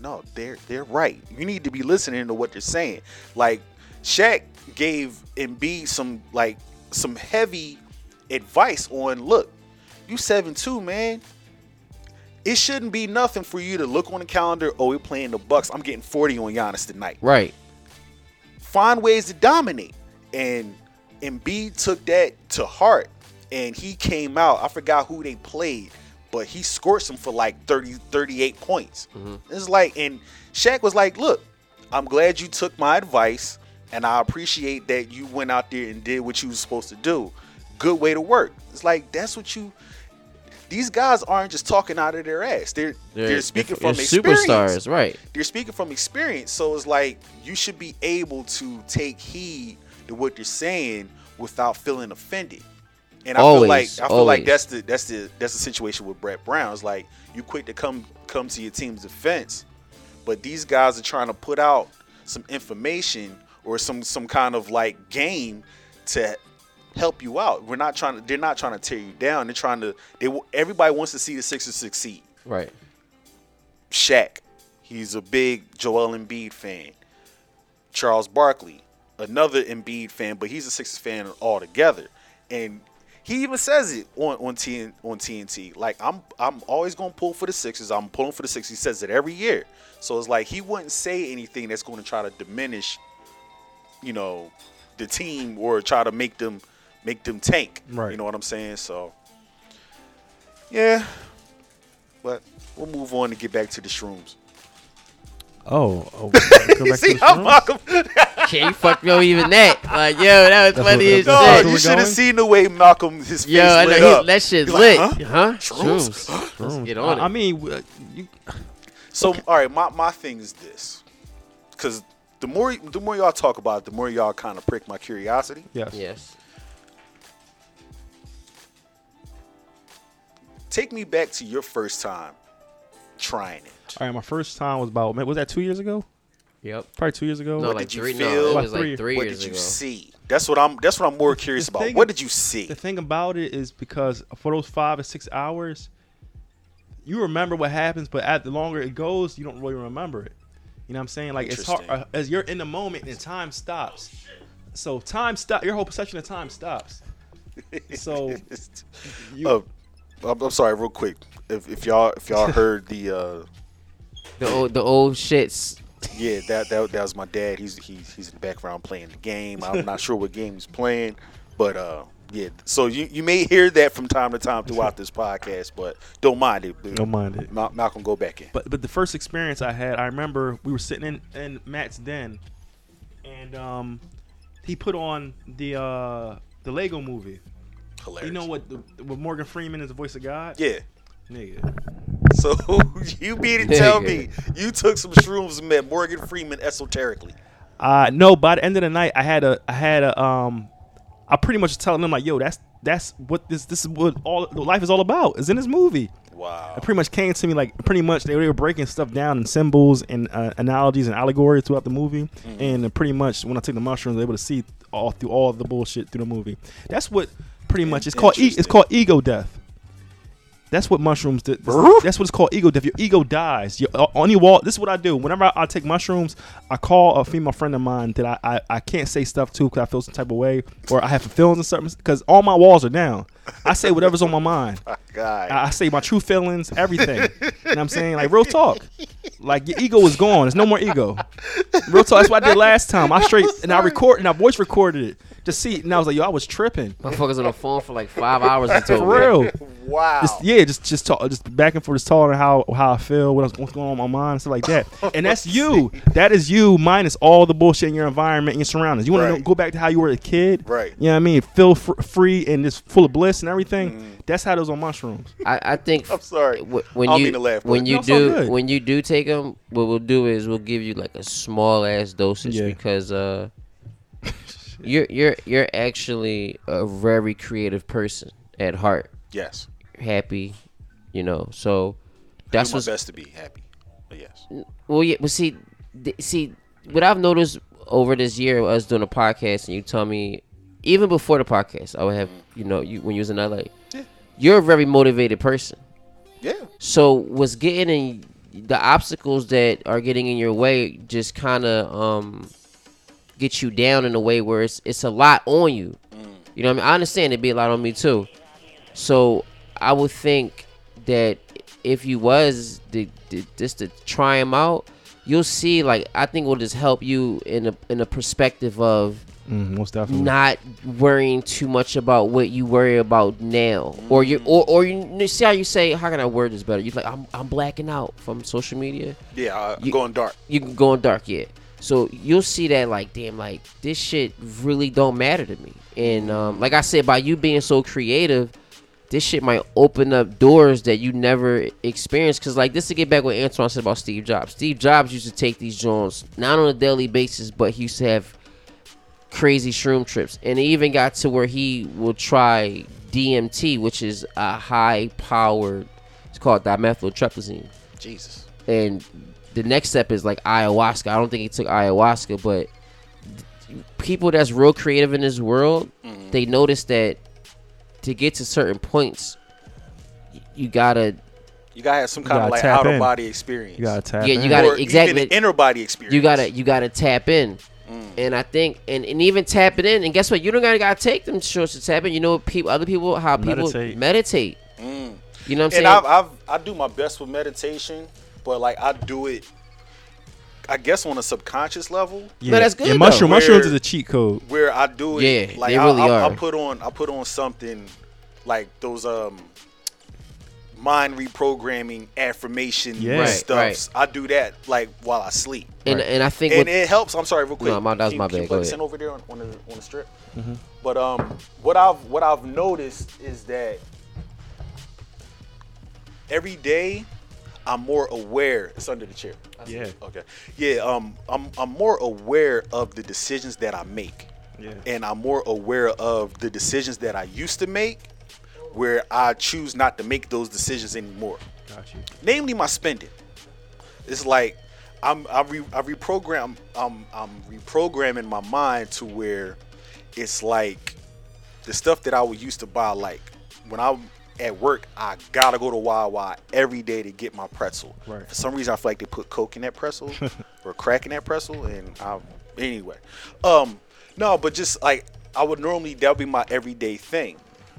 no, they're right. You need to be listening to what they're saying. Like Shaq gave Embiid some heavy advice on, look, you 7'2", man. It shouldn't be nothing for you to look on the calendar, oh, we're playing the Bucks. I'm getting 40 on Giannis tonight. Right. Find ways to dominate. And Embiid took that to heart, and he came out. I forgot who they played, but he scored them for like 38 points. Mm-hmm. It's like, and Shaq was like, look, I'm glad you took my advice, and I appreciate that you went out there and did what you were supposed to do. Good way to work. It's like, that's what you – these guys aren't just talking out of their ass. They're speaking from experience. Superstars, right. They're speaking from experience. So it's like you should be able to take heed to what they're saying without feeling offended. And I feel like that's the situation with Brett Brown. It's like you quick to come to your team's defense, but these guys are trying to put out some information or some kind of like game to help you out. They're not trying to tear you down. Everybody wants to see the Sixers succeed. Right. Shaq, he's a big Joel Embiid fan. Charles Barkley, another Embiid fan, but he's a Sixers fan altogether. And he even says it on TNT. Like, I'm always going to pull for the Sixers. I'm pulling for the Sixers. He says it every year. So it's like he wouldn't say anything that's going to try to diminish, you know, the team or try to make them tank. Right. You know what I'm saying? So, yeah. But we'll move on to get back to the shrooms. Oh, go back see to the how Malcolm you fucked me up even that. Like, yo, that was funny as shit. You should have seen the way Malcolm his face lit up. That shit's lit, like, huh? Shrooms. Let's get on it. I mean, all right, my thing is this, because the more y'all talk about it, the more y'all kind of prick my curiosity. Yes. Take me back to your first time trying it. All right, my first time was about, was that 2 years ago? Yep. Probably 2 years ago. No, what did you feel? No, it was like 3 years ago. What did you see? That's what I'm more curious about. What did you see? The thing about it is, because for those 5 or 6 hours, you remember what happens, but at the longer it goes, you don't really remember it. You know what I'm saying? Like, it's hard as you're in the moment and time stops. So time stops. Your whole perception of time stops. So I'm sorry, real quick. If y'all heard the old shits. Yeah, that was my dad. He's in the background playing the game. I'm not sure what game he's playing, but yeah. So you may hear that from time to time throughout this podcast, but don't mind it. Dude. Don't mind it. Malcolm, go back in. But the first experience I had, I remember we were sitting in Matt's den, and he put on the Lego Movie. Hilarious. You know what? With Morgan Freeman as the voice of God. Yeah. Nigga. So you mean to tell me you took some shrooms and met Morgan Freeman esoterically? No. By the end of the night, I pretty much was telling them, like, yo, that's what this is what all life is all about. Is in this movie. Wow. It pretty much came to me like pretty much they were breaking stuff down in symbols and analogies and allegories throughout the movie, mm-hmm. and pretty much when I took the mushrooms, I was able to see all the bullshit through the movie. That's what pretty much it's called ego death. That's what mushrooms did. That's what it's called, ego death. Your ego dies. This is what I do. Whenever I take mushrooms, I call a female friend of mine that I can't say stuff to because I feel some type of way or I have feelings and something because all my walls are down. I say whatever's on my mind. Oh, God. I say my true feelings, everything. You know what I'm saying? Like, real talk. Like, your ego is gone. There's no more ego. Real talk. That's what I did last time. I voice recorded it. To see it, and I was like, yo, I was tripping. Motherfuckers on the phone for like 5 hours until for real. Wow. Just back and forth, just talking how I feel, what's going on in my mind, stuff like that. And that's you. That is you minus all the bullshit in your environment and your surroundings. You want to go back to how you were a kid, right? You know what I mean? Feel free and just full of bliss and everything. Mm. That's how those on mushrooms. I think. I'm sorry. When you do take them, what we'll do is we'll give you like a small ass dosage because. You're actually a very creative person at heart. Yes. Happy, you know. So that's what's best to be happy. But yes. Well, yeah. But see what I've noticed over this year, us doing a podcast, and you tell me even before the podcast, I would have when you was in LA, you're a very motivated person. Yeah. So what's getting in the obstacles that are getting in your way just kind of get you down in a way where it's a lot on you. You know what I mean? I understand it'd be a lot on me too. So I would think that if you was just to try them out, you'll see, like, I think it'll just help you in a perspective of most definitely not worrying too much about what you worry about now. Or you see how you say, how can I word this better? You're like, I'm blacking out from social media. Yeah, going dark. You can go dark, yeah. So you'll see that, like, damn, like, this shit really don't matter to me. And like I said, by you being so creative, this shit might open up doors that you never experienced. Because, like, this to get back what Antoine said about Steve Jobs. Steve Jobs used to take these joints, not on a daily basis, but he used to have crazy shroom trips. And it even got to where he will try DMT, which is a high-powered, it's called dimethyltryptamine. Jesus. And the next step is like ayahuasca. I don't think he took ayahuasca, but people that's real creative in this world, they notice that to get to certain points, you gotta have some kind of like out of body experience. You gotta tap in. Exactly, inner body experience. You gotta tap in. And I think, and even tap it in. And guess what? You don't gotta take them shorts to tap it. You know, other people, how people meditate. Mm. You know what I'm saying? And I do my best with meditation, but like I do it, I guess, on a subconscious level. Yeah, no, that's good. Yeah, mushrooms is a cheat code. Where I do it, yeah, like I put on something like those mind reprogramming affirmation stuffs. Right. I do that like while I sleep, and I think it helps. I'm sorry, real quick. No, that was my bad. Go ahead. Over there on the strip. Mm-hmm. But what I've noticed is that every day I'm more aware. It's under the chair. Yeah. Okay. Yeah. I'm more aware of the decisions that I make. Yeah. And I'm more aware of the decisions that I used to make, where I choose not to make those decisions anymore. Got you. Namely, my spending. It's like I'm reprogramming my mind to where it's like the stuff that I would used to buy. Like when I'm at work, I gotta go to Wawa every day to get my pretzel. Right. For some reason, I feel like they put coke in that pretzel or crack in that pretzel. And no, but just like I would normally, that would be my everyday thing.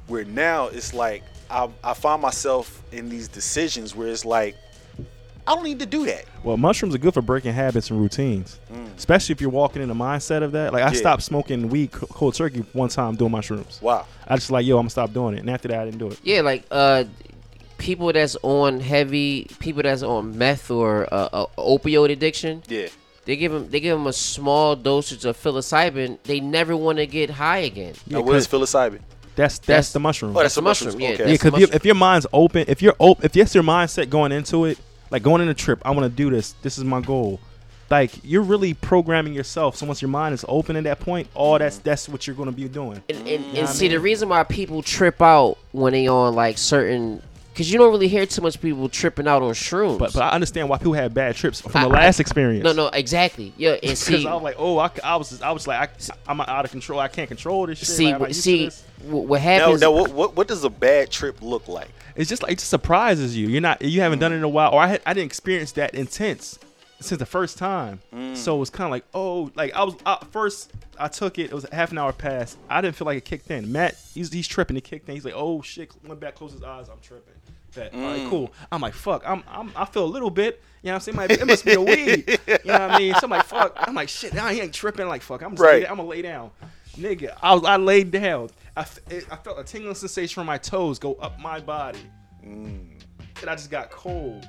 Where now it's like I find myself in these decisions where it's like I don't need to do that. Well, mushrooms are good for breaking habits and routines, especially if you're walking in the mindset of that. Like I stopped smoking weed cold turkey one time doing mushrooms. Wow. I just like, yo, I'm gonna stop doing it, and after that I didn't do it. Yeah, like people that's on heavy, people that's on meth or opioid addiction. Yeah. They give them a small dosage of psilocybin. They never want to get high again. Yeah, now, what is psilocybin? That's the mushroom. Oh, that's the mushroom. Yeah, okay. Yeah, because if your mind's open, if that's your mindset going into it, like going on a trip, I want to do this. This is my goal. Like you're really programming yourself. So once your mind is open at that point, that's what you're going to be doing. And see, the reason why people trip out when they on like certain, because you don't really hear too much people tripping out on shrooms. But I understand why people have bad trips from the last experience. No, exactly. Yeah, and see, because I was like, I'm out of control. I can't control this shit. What happens? Now, what does a bad trip look like? It's just like it just surprises you. You haven't done it in a while, or I didn't experience that intense since the first time. So it was kind of like, I took it. It was a half an hour pass. I didn't feel like it kicked in. Matt, he's tripping. It kicked in. He's like, oh shit! Went back, closed his eyes. I'm tripping. All right, cool. I'm like, fuck. I feel a little bit. You know what I'm saying? It must be a weed. You know what I mean? So I'm like, fuck. I'm like, shit. Now he ain't tripping. I'm like, fuck. I'm gonna lay down, nigga. I laid down. I felt a tingling sensation from my toes go up my body, and I just got cold.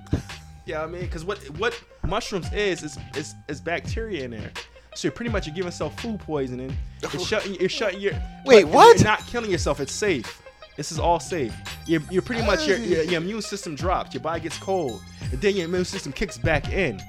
You know what I mean? Because what mushrooms is bacteria in there. So you're pretty much giving yourself food poisoning. You're shutting your. Wait, what? You're not killing yourself. It's safe. This is all safe. You're pretty much your immune system drops. Your body gets cold, and then your immune system kicks back in.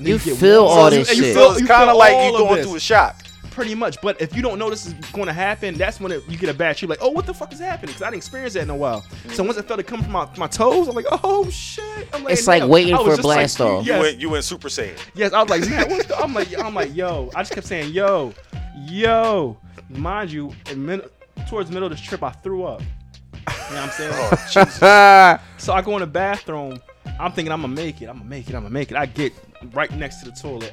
You feel all this shit. It's kind of like you going through a shock. Pretty much, but if you don't know this is going to happen, that's when you get a bad trip. Like, oh, what the fuck is happening? Because I didn't experience that in a while. So once I felt it coming from my toes, I'm like, oh shit! I'm like, it's like waiting for a blast off. Yes. You went Super Saiyan. Yes, I was like, man, what's the? I'm like, yo. I just kept saying, yo. Mind you, towards the middle of this trip, I threw up. You know what I'm saying? Oh, Jesus. So I go in the bathroom. I'm thinking I'm gonna make it. I get right next to the toilet.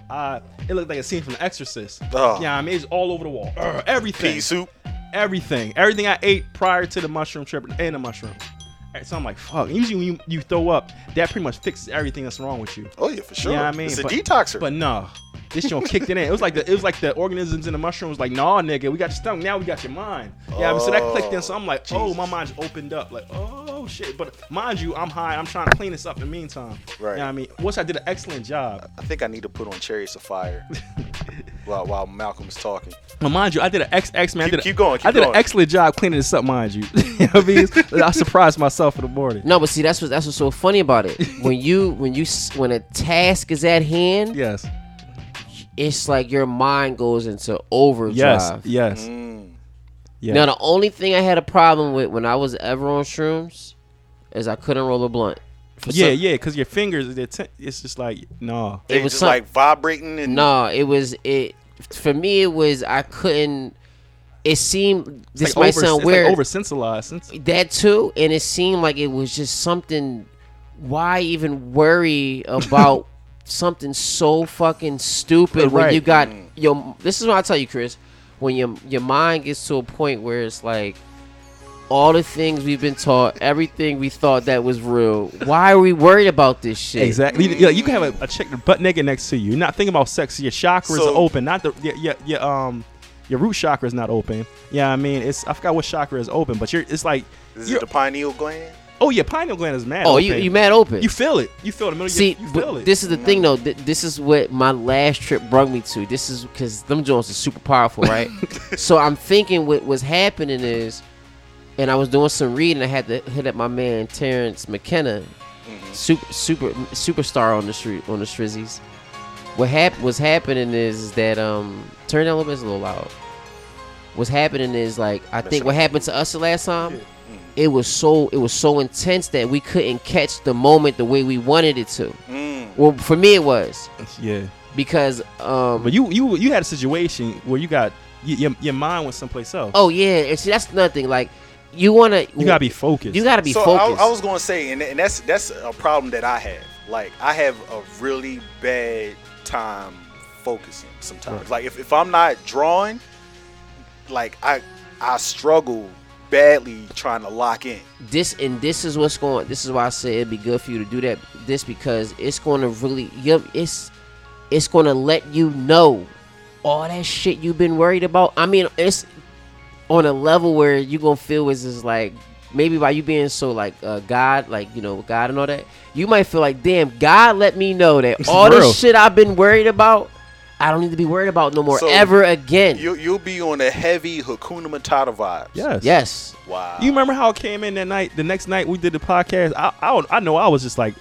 It looked like a scene from The Exorcist. Yeah, I mean, it's all over the wall. Everything. Pea soup. Everything I ate prior to the mushroom trip and the mushroom. So I'm like, fuck. Usually when you throw up, that pretty much fixes everything that's wrong with you. Oh yeah, for sure. Yeah, you know I mean, it's a detoxer. But no, this shit kicked it in. It was like the organisms in the mushroom was like, nah, nigga, we got your stomach. Now we got your mind. Yeah, I mean, so that clicked in. So I'm like, Jesus. Oh, my mind's opened up. Like, oh shit. But mind you, I'm high. I'm trying to clean this up in the meantime. Right. You know what I mean? Once I did an excellent job. I think I need to put on Chariots of Fire while Malcolm was talking. Well, mind you, I did an excellent job cleaning this up, mind you. You know what I mean? I surprised myself in the morning. No, but see, that's what's so funny about it. When a task is at hand, yes, it's like your mind goes into overdrive. Yes. Yeah. Now, the only thing I had a problem with when I was ever on shrooms is I couldn't roll a blunt. Because your fingers, it's just like, no. It was just like vibrating. I couldn't. It seemed, this might sound weird. Like oversensitized. That too, and it seemed like it was just something. Why even worry about something so fucking stupid when you got your, this is what I tell you, Chris, when your mind gets to a point where it's like, all the things we've been taught, everything we thought that was real. Why are we worried about this shit? Exactly. You can have a chick butt naked next to you. You're not thinking about sex. Your chakras are open. Not the your root chakra is not open. Yeah, I mean, it's, I forgot what chakra is open, but it's like, is it the pineal gland? Oh yeah, pineal gland is mad. Oh, open. You mad open. You feel it. You feel it. You feel it. This is the thing though. This is what my last trip brought me to. This is because them joints are super powerful, right? So I'm thinking what was happening is. And I was doing some reading. I had to hit up my man Terrence McKenna, superstar on the street, on the strizzies. What's happening is that turn down a little bit, it's a little loud. What's happening is like I think what happened to us the last time, it was so intense that we couldn't catch the moment the way we wanted it to. Mm. Well, for me it was. Yeah. Because but you had a situation where you got your mind went someplace else. Oh yeah, and see that's nothing like. You gotta be focused. So I was gonna say, and that's a problem that I have. Like I have a really bad time focusing sometimes. Right. Like if I'm not drawing, like I struggle badly trying to lock in. This is why I said it'd be good for you to do that. This because it's gonna really it's gonna let you know all that shit you've been worried about. I mean it's. On a level where you gonna feel is like maybe by you being so like God, like you know God and all that, you might feel like damn God let me know that it's all this shit I've been worried about, I don't need to be worried about no more so ever again. You'll be on a heavy Hakuna Matata vibe. Yes. Wow. You remember how it came in that night? The next night we did the podcast. I know I was just like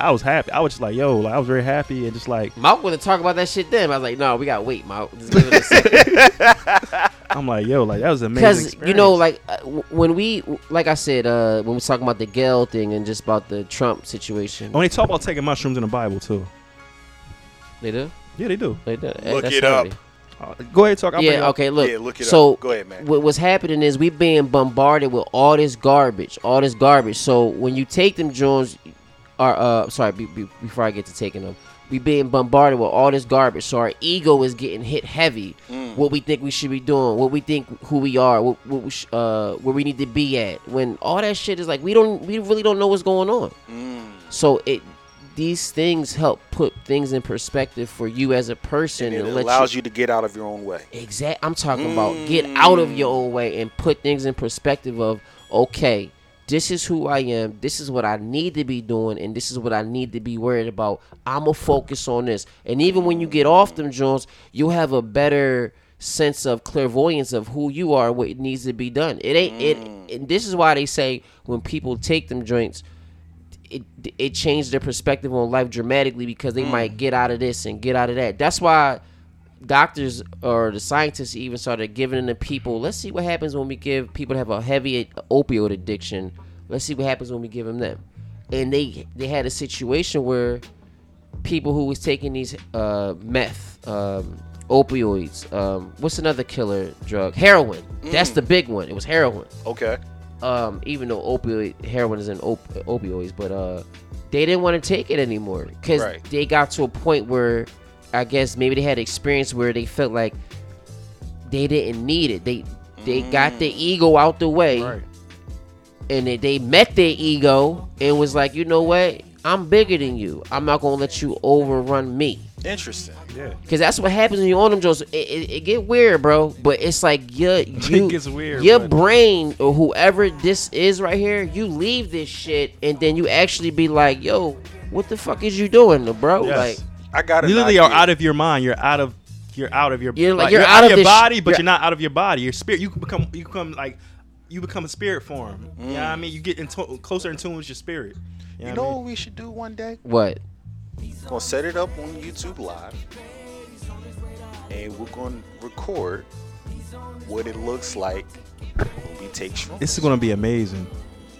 I was happy. I was just like yo, like, I was very happy and just like Mike wanted to talk about that shit then. I was like no, we gotta wait, Mike. Just give it a second. I'm like, yo, like that was amazing. Because you know, like when we, like I said, when we was talking about the Gayle thing and just about the Trump situation. When they talk about taking mushrooms in the Bible too. They do. Yeah, they do. They do. Look it up. Go ahead, talk. Yeah, okay. Look. Yeah, look it up. Go ahead, man. What's happening is we being bombarded with all this garbage, all this garbage. So when you take them drones, before I get to taking them. We being bombarded with all this garbage, so our ego is getting hit heavy. Mm. What we think we should be doing, what we think who we are, where we need to be at. When all that shit is like, we really don't know what's going on. Mm. So these things help put things in perspective for you as a person. And it allows you to get out of your own way. Exactly. I'm talking about get out of your own way and put things in perspective of okay. This is who I am. This is what I need to be doing, and this is what I need to be worried about. I'ma focus on this, and even when you get off them Jones, you'll have a better sense of clairvoyance of who you are, what needs to be done. It ain't it, and this is why they say when people take them joints, it changed their perspective on life dramatically because they might get out of this and get out of that. That's why doctors or the scientists even started giving to people. Let's see what happens when we give people that have a heavy opioid addiction. Let's see what happens when we give them that. And they had a situation where people who was taking these meth, opioids, what's another killer drug? Heroin. That's the big one. It was heroin. Okay. Even though heroin is in opioids, but they didn't want to take it anymore because they got to a point where. I guess maybe they had experience where they felt like they didn't need it. They got their ego out the way, and they met their ego and was like, you know what? I'm bigger than you. I'm not gonna let you overrun me. Interesting, yeah. Because that's what happens when you're on them drugs. It get weird, bro. But it's like it gets weird, your brain or whoever this is right here. You leave this shit and then you actually be like, yo, what the fuck is you doing, bro? Yes. Like. You literally are out of your mind. You're out of your body, but you're not out of your body. Your spirit. You become a spirit form. You know what I mean? You get closer in tune with your spirit. You know what we should do one day? What? We're gonna set it up on YouTube Live, and we're gonna record what it looks like when we take shrooms. This is gonna be amazing.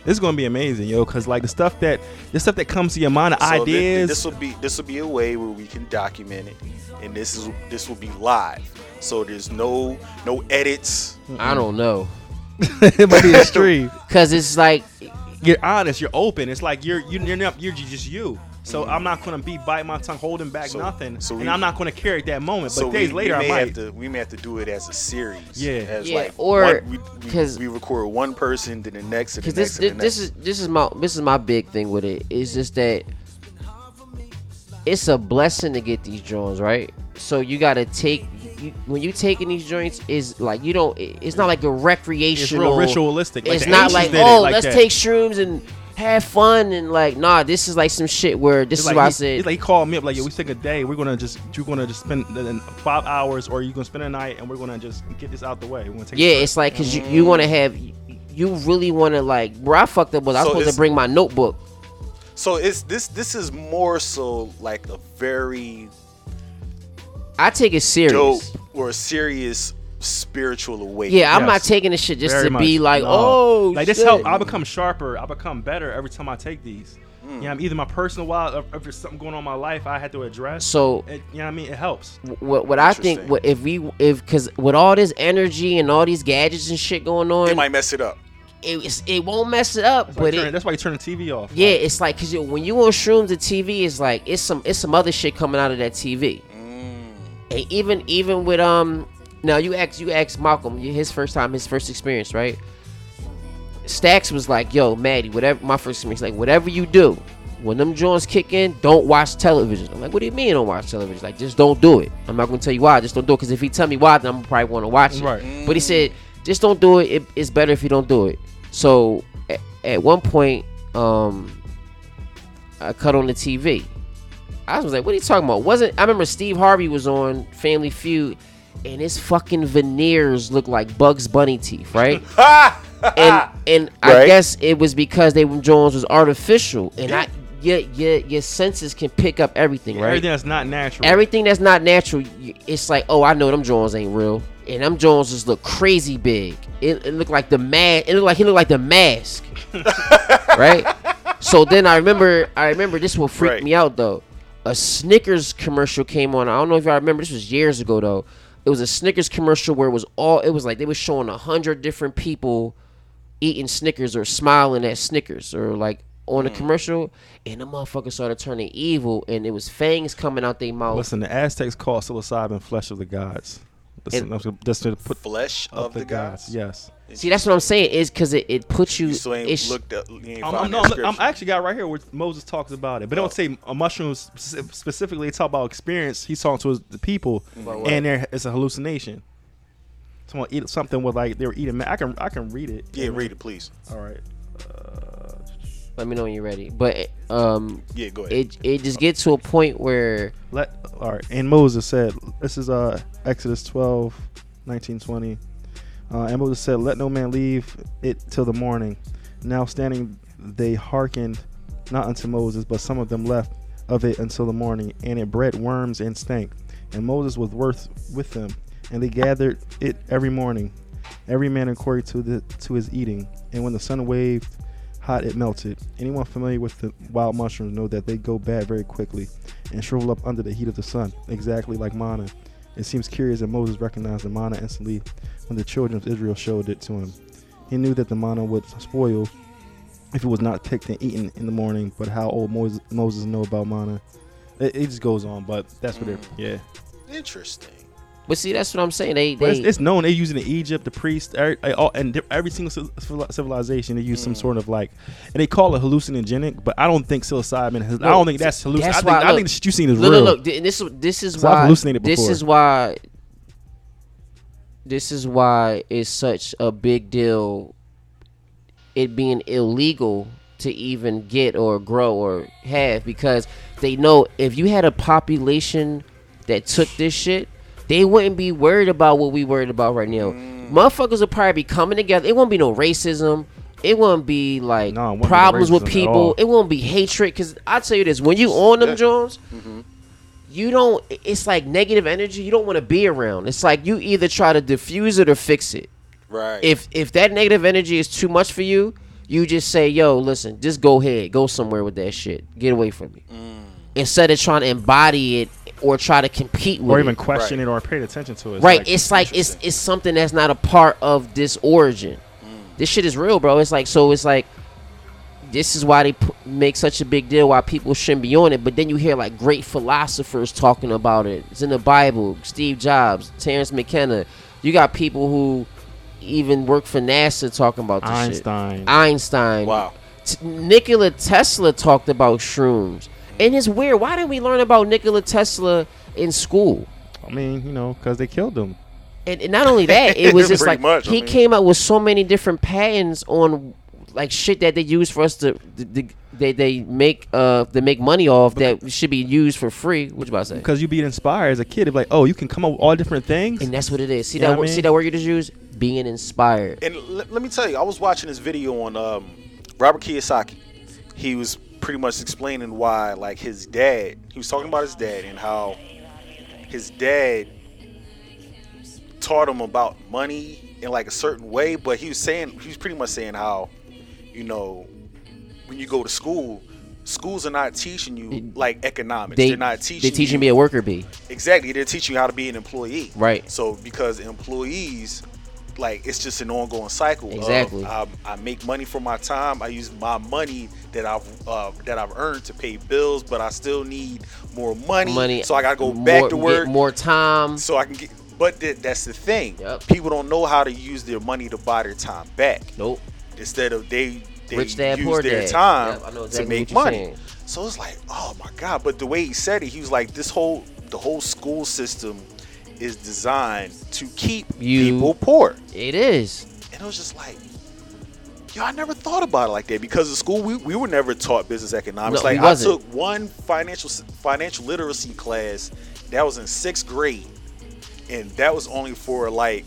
This is gonna be amazing, yo, because like the stuff that comes to your mind, ideas. This will be a way where we can document it, and this will be live. So there's no edits. I don't know. It might be extreme because it's like you're honest, you're open. It's like you're not, you're just you. So I'm not going to be biting my tongue, holding back nothing. So I'm not going to carry that moment. So but days later, I might. We may have to do it as a series. Yeah. As like or because we record one person, then the next, and the next. Because this is my big thing with it. It's just that it's a blessing to get these drones, right? So you got to take. When you taking these joints, is like you don't. It's not like a recreational. It's ritualistic. Like it's not like let's take shrooms and have fun and like this is like some shit where this it's is like what I said. It's like he called me up like, yo, we take a day. You're gonna just spend 5 hours, or you gonna spend a night, and we're gonna just get this out the way. It's like because you want to have. You really want to like. Bro, I fucked up. I was supposed to bring my notebook. So it's this is more so like a very. I take it serious. Dope or a serious spiritual awakening. Yeah, I'm not taking this shit just to be like, like shit. This help. I become sharper. I become better every time I take these. Mm. Yeah, I'm either my personal wild, or if there's something going on in my life I had to address. So, you know what I mean? It helps. What I think, because with all this energy and all these gadgets and shit going on, it might mess it up. It won't mess it up, that's why you turn the TV off. Yeah, it's like because when you on shrooms, the TV is like it's some other shit coming out of that TV. And even with now you asked Malcolm his first experience, right? Stax was like, yo, Maddie, whatever my first experience, like whatever you do, when them joints kick in, don't watch television. I'm like, what do you mean don't watch television? Like, just don't do it. I'm not gonna tell you why, just don't do it, because if he tell me why, then I'm probably wanna watch it. Right. But he said, just don't do it. It's better if you don't do it. So at one point, I cut on the TV. I was like, what are you talking about? I remember Steve Harvey was on Family Feud, and his fucking veneers looked like Bugs Bunny teeth, right? and I guess it was because they Jones was artificial, and your senses can pick up everything, right? Everything that's not natural. It's like, I know them Jones ain't real, and them Jones just look crazy big. It looked like the mask. It looked like he looked like the mask, right? So then I remember this will freak me out though. A Snickers commercial came on. I don't know if y'all remember. This was years ago, though. It was a Snickers commercial where it was like they were showing 100 different people eating Snickers or smiling at Snickers or like on a commercial. And the motherfuckers started turning evil, and it was fangs coming out their mouth. Listen, the Aztecs call psilocybin flesh of the gods. Listen, put flesh of the gods. Yes. See, that's what I'm saying is because it puts you. So ain't looked up. I'm actually got right here where Moses talks about it, but don't say mushrooms specifically. They talk about experience. He's talking to the people, and there it's a hallucination. Someone eat something with like they were eating. I can read it. Yeah, read it, please. All right. Let me know when you're ready. But yeah, go ahead. It just gets to a point where all right. And Moses said, this is Exodus 12, 19-20. And Moses said, let no man leave it till the morning. Now standing, they hearkened not unto Moses, but some of them left of it until the morning. And it bred worms and stank. And Moses was with them. And they gathered it every morning, every man according to his eating. And when the sun waved hot, it melted. Anyone familiar with the wild mushrooms know that they go bad very quickly and shrivel up under the heat of the sun, exactly like manna. It seems curious that Moses recognized the manna instantly when the children of Israel showed it to him. He knew that the manna would spoil if it was not picked and eaten in the morning, but how old Moses know about manna? It just goes on, but that's what they're... Yeah. Interesting. But see, that's what I'm saying. It's known. They use it in Egypt, the priests, and every single civilization. They use some sort of like, and they call it hallucinogenic. But I don't think psilocybin. I don't think that's hallucinogenic. I think the shit you seen is real. Look, and this is why I've hallucinated before. This is why it's such a big deal. It being illegal to even get or grow or have, because they know if you had a population that took this shit, they wouldn't be worried about what we worried about right now. Motherfuckers would probably be coming together. It won't be no racism. It won't be like problems with people. It won't be hatred. Because I tell you this, when you on them Jones, you don't. It's like negative energy. You don't want to be around. It's like you either try to diffuse it or fix it. Right. If that negative energy is too much for you, you just say, "Yo, listen, just go ahead, go somewhere with that shit. Get away from me." Instead of trying to embody it or try to compete with it. Or even question it or pay attention to it. Right. It's like it's something that's not a part of this origin. This shit is real, bro. It's like this is why they make such a big deal, why people shouldn't be on it. But then you hear like great philosophers talking about it. It's in the Bible. Steve Jobs, Terrence McKenna. You got people who even work for NASA talking about this shit. Einstein. Wow. Nikola Tesla talked about shrooms. And it's weird. Why didn't we learn about Nikola Tesla in school? I mean, you know, because they killed him. And not only that, it was just like he came up with so many different patents on like shit that they use for us to they make money off that should be used for free. What you about to say? Because you be inspired as a kid. It's like, oh, you can come up with all different things. And that's what it is. See that word, see that word you just used? Being inspired. And let me tell you, I was watching this video on Robert Kiyosaki. He was pretty much explaining why, like, his dad, he was talking about his dad and how his dad taught him about money in like a certain way, but he was pretty much saying how, you know, when you go to school, schools are not teaching you like economics. They're not teaching you. They're teaching me a worker bee. Exactly. They're teaching you how to be an employee. Right. So because employees, like, it's just an ongoing cycle. Exactly. I make money for my time. I use my money that I've earned to pay bills, but I still need more money. So I gotta go back to work. Get more time. So I can get. But that's the thing. Yep. People don't know how to use their money to buy their time back. Nope. Instead of they rich dad, use poor their dad. Time yep, exactly to make money. Saying. So it's like, oh my God! But the way he said it, he was like, the whole school system is designed to keep people poor. It is. And it was just like, yo, I never thought about it like that, because in school we were never taught business economics. No, like I took one financial literacy class that was in 6th grade. And that was only for like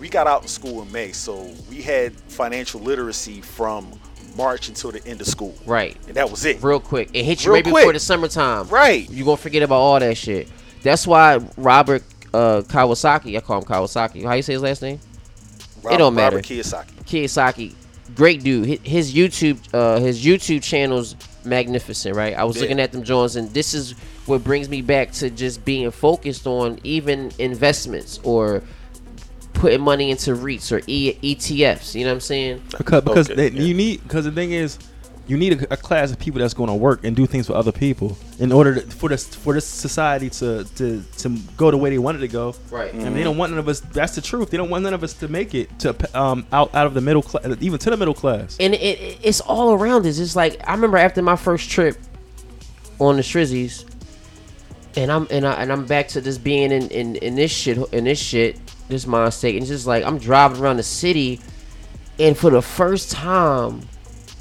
we got out of school in May, so we had financial literacy from March until the end of school. Right. And that was it. Real quick. It hit you right before the summertime. Right. You're going to forget about all that shit. That's why Robert Kawasaki, I call him Kawasaki. How you say his last name? It don't matter. Robert Kiyosaki. Great dude. His YouTube channel's magnificent, right? I was looking at them Jones, and this is what brings me back to just being focused on even investments or putting money into REITs or ETFs. You know what I'm saying? Because you need, because the thing is, you need a class of people that's going to work and do things for other people in order for this society to go the way they wanted to go. Right. Mm-hmm. And they don't want none of us. That's the truth. They don't want none of us to make it to out of the middle class, even to the middle class. And it's all around us. It's like, I remember after my first trip on the Shrizzies, And I'm back to just being in this mind state, and it's just like I'm driving around the city, and for the first time,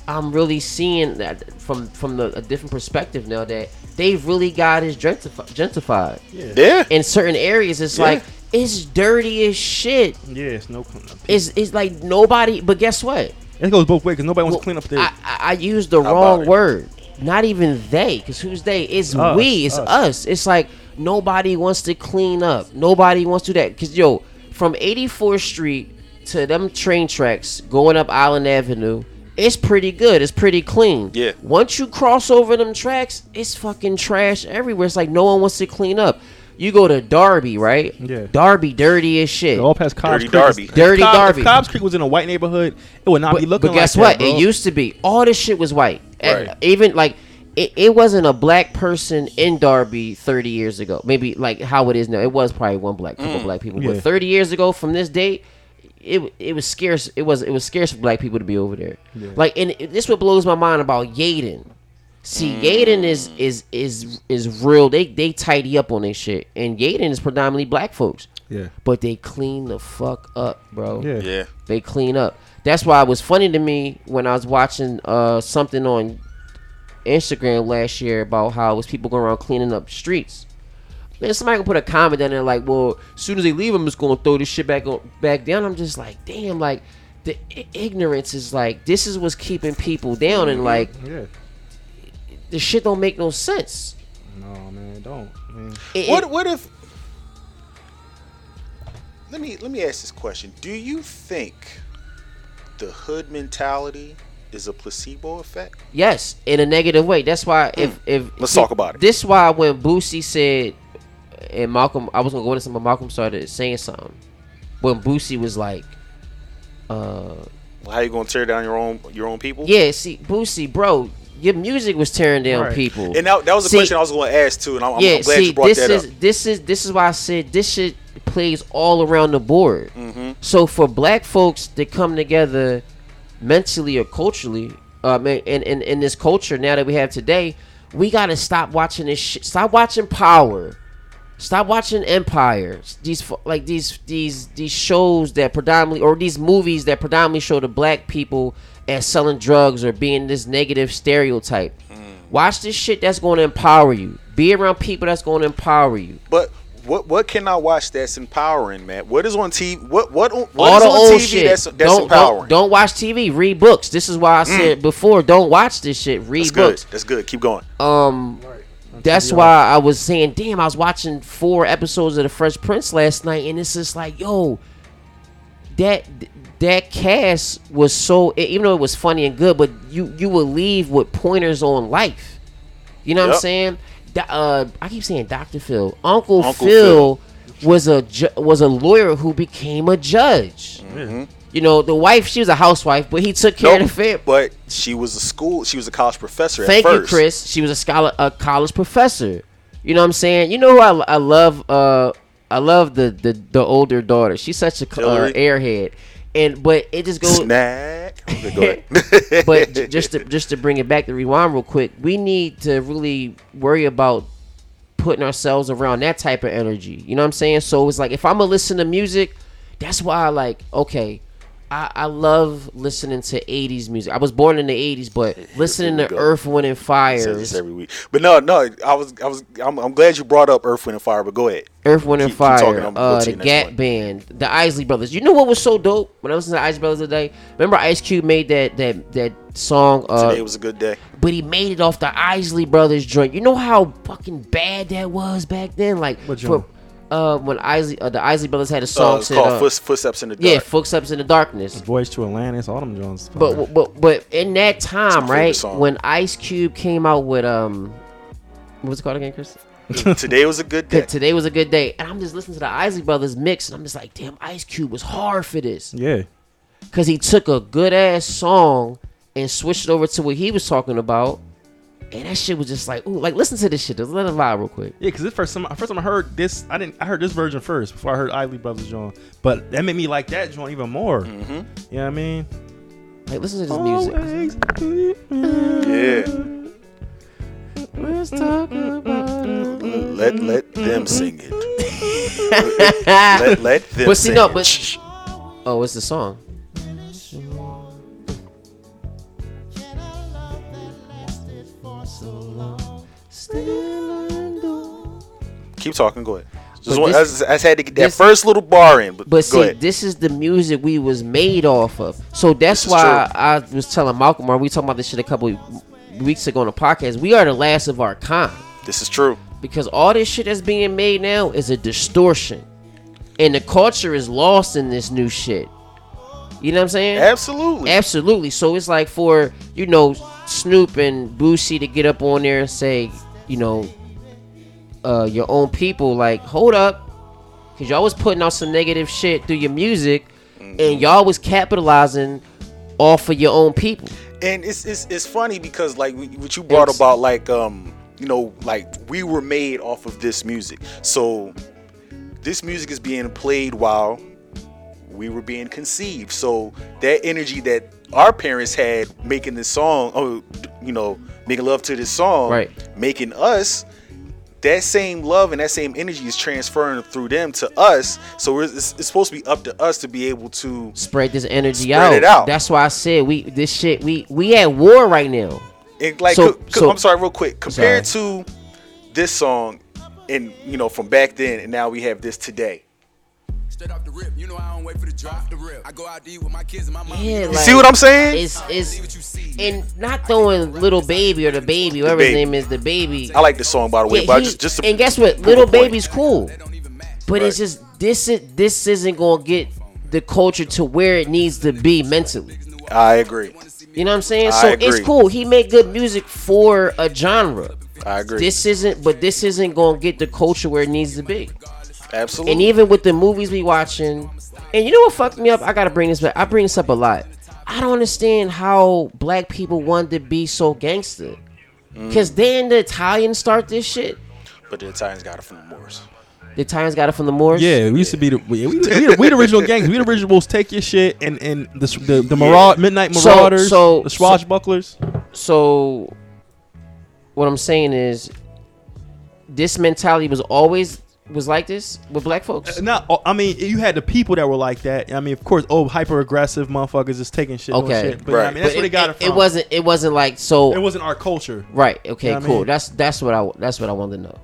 I'm really seeing that from a different perspective now that they've really got it gentrified. Yeah. In certain areas, it's like it's dirty as shit. Yeah, it's no clean up. It's like nobody. But guess what? It goes both ways because nobody wants to clean up there. I used the wrong word. Not even they, because who's they? It's us, it's us. It's like nobody wants to clean up. Nobody wants to do that. Because, yo, from 84th Street to them train tracks going up Island Avenue, it's pretty good. It's pretty clean. Yeah. Once you cross over them tracks, it's fucking trash everywhere. It's like no one wants to clean up. You go to Darby, right? Yeah. Darby, dirty as shit. All past Cobbs Creek. Dirty Darby. If Cobbs Creek was in a white neighborhood, it would not be looking like that. But guess what? It used to be. All this shit was white. Right. And even like it wasn't a black person in Darby 30 years ago. Maybe like how it is now. It was probably one couple black people. Yeah. But 30 years ago from this date, it was scarce. It was scarce for black people to be over there. Yeah. Like, and this what blows my mind about Yaden. See, Yaden is real. They tidy up on their shit, and Yaden is predominantly black folks. Yeah, but they clean the fuck up, bro. Yeah, they clean up. That's why it was funny to me when I was watching something on Instagram last year about how it was people going around cleaning up streets. Man, somebody gonna put a comment down there like, "Well, as soon as they leave, I'm just gonna throw this shit back down." I'm just like, damn, like the ignorance is like this is what's keeping people down, and like. Yeah. This shit don't make no sense. No, man, it don't. Man. What if? Let me ask this question: do you think the hood mentality is a placebo effect? Yes, in a negative way. That's why let's talk about it. This is why when Boosie said, and Malcolm, I was gonna go into something. Malcolm started saying something when Boosie was like, How you gonna tear down your own people? Yeah, see, Boosie, bro, your music was tearing down people. And that was a question I was gonna ask too, and I'm glad you brought that up. This is why I said this shit plays all around the board. Mm-hmm. So for black folks to come together mentally or culturally, in this culture now that we have today, we gotta stop watching this shit. Stop watching Power. Stop watching Empire. These shows that predominantly, or these movies that predominantly show the black people as selling drugs or being this negative stereotype. Mm. Watch this shit that's going to empower you. Be around people that's going to empower you. But what can I watch that's empowering, man? What is on TV? What is on TV shit that's empowering? Don't watch TV. Read books. This is why I said before, don't watch this shit. Read books. That's good. Keep going. That's why I was saying, damn, I was watching 4 episodes of the Fresh Prince last night, and it's just like, yo, that cast was so, even though it was funny and good, but you would leave with pointers on life. You know what I'm saying? I keep saying Dr. Phil. Uncle Phil was a lawyer who became a judge. Mm-hmm. You know, the wife, she was a housewife, but he took care of the family. But she was a college professor at first. Thank you, Chris. She was a college professor. You know what I'm saying? You know who I love? I love the older daughter. She's such a airhead. But it just goes. Snack. Go ahead. But just to bring it back to rewind real quick, we need to really worry about putting ourselves around that type of energy. You know what I'm saying? So it's like, if I'm going to listen to music, that's why I like, okay, I love listening to 80s music. I was born in the 80s, but listening to Earth, Wind, and Fire. I say this every week. But no, I'm glad you brought up Earth, Wind, and Fire, but go ahead. Earth, Wind, and Fire, talking, the Gat Band, the Isley Brothers. You know what was so dope? When I listened to the Isley Brothers today, remember Ice Cube made that song? Today was a good day. But he made it off the Isley Brothers joint. You know how fucking bad that was back then? Like, when the Isley Brothers had a song called "Footsteps in the Dark." Yeah, "Footsteps in the Darkness." Voyage to Atlantis, all them Jones. But in that time, right, when Ice Cube came out with what was it called again, Chris? Today was a good day. Today was a good day, and I'm just listening to the Isley Brothers mix, and I'm just like, damn, Ice Cube was hard for this. Yeah, because he took a good ass song and switched it over to what he was talking about. And that shit was just like, ooh, like, listen to this shit. Just let it lie real quick. Yeah, because first time I heard this, I heard this version first before I heard Isley Brothers joint. But that made me like that joint even more. Mm-hmm. You know what I mean? Like, listen to this music. Yeah. Let's talk about it. Let them sing it. let them but see, sing no, but, it. Oh, it's the song. Keep talking, go ahead. I had to get that first little bar in, but see, ahead. This is the music we was made off of. So that's why I was telling Malcolm, we talking about this shit a couple weeks ago on the podcast. We are the last of our kind. This is true. Because all this shit that's being made now is a distortion. And the culture is lost in this new shit. You know what I'm saying? Absolutely. So it's like for, you know, Snoop and Boosie to get up on there and say, you know, your own people, like, hold up, because y'all was putting out some negative shit through your music, and y'all was capitalizing off of your own people. And it's funny because, like, what you brought about, like, you know, like, we were made off of this music. So this music is being played while we were being conceived. So that energy that our parents had making this song, making love to this song, right, making us, that same love and that same energy is transferring through them to us. So it's supposed to be up to us to be able to spread this energy out. That's why I said we at war right now. And like, so, I'm sorry, real quick. Compared to this song, and you know, from back then, and now we have this today. Off the rip, you know, I don't wait for the drop the rip. I go out to eat with my kids and my mom. Yeah, like, see what I'm saying? It's and not throwing Little Baby or the Baby, whatever his name is, the Baby. I like the song, by the way, but just and guess what? Little Baby's cool, but it's just this isn't gonna get the culture to where it needs to be mentally. I agree. You know what I'm saying? So it's cool. He made good music for a genre. I agree. This isn't gonna get the culture where it needs to be. Absolutely. And even with the movies we watching, and you know what fucked me up? I gotta bring this up a lot. I don't understand how black people want to be so gangster. Because then the Italians start this shit. But the Italians got it from the Moors. Yeah, we used to be the original gangs. We the originals take your shit and the Midnight Marauders, the Swashbucklers. So what I'm saying is this mentality was always like this with black folks? No, I mean, you had the people that were like that. I mean, of course, hyper-aggressive motherfuckers is taking shit on shit. But, right. I mean, that's where they got it from. It wasn't like so... It wasn't our culture. Right. Okay, you know cool. I mean? That's what I wanted to know.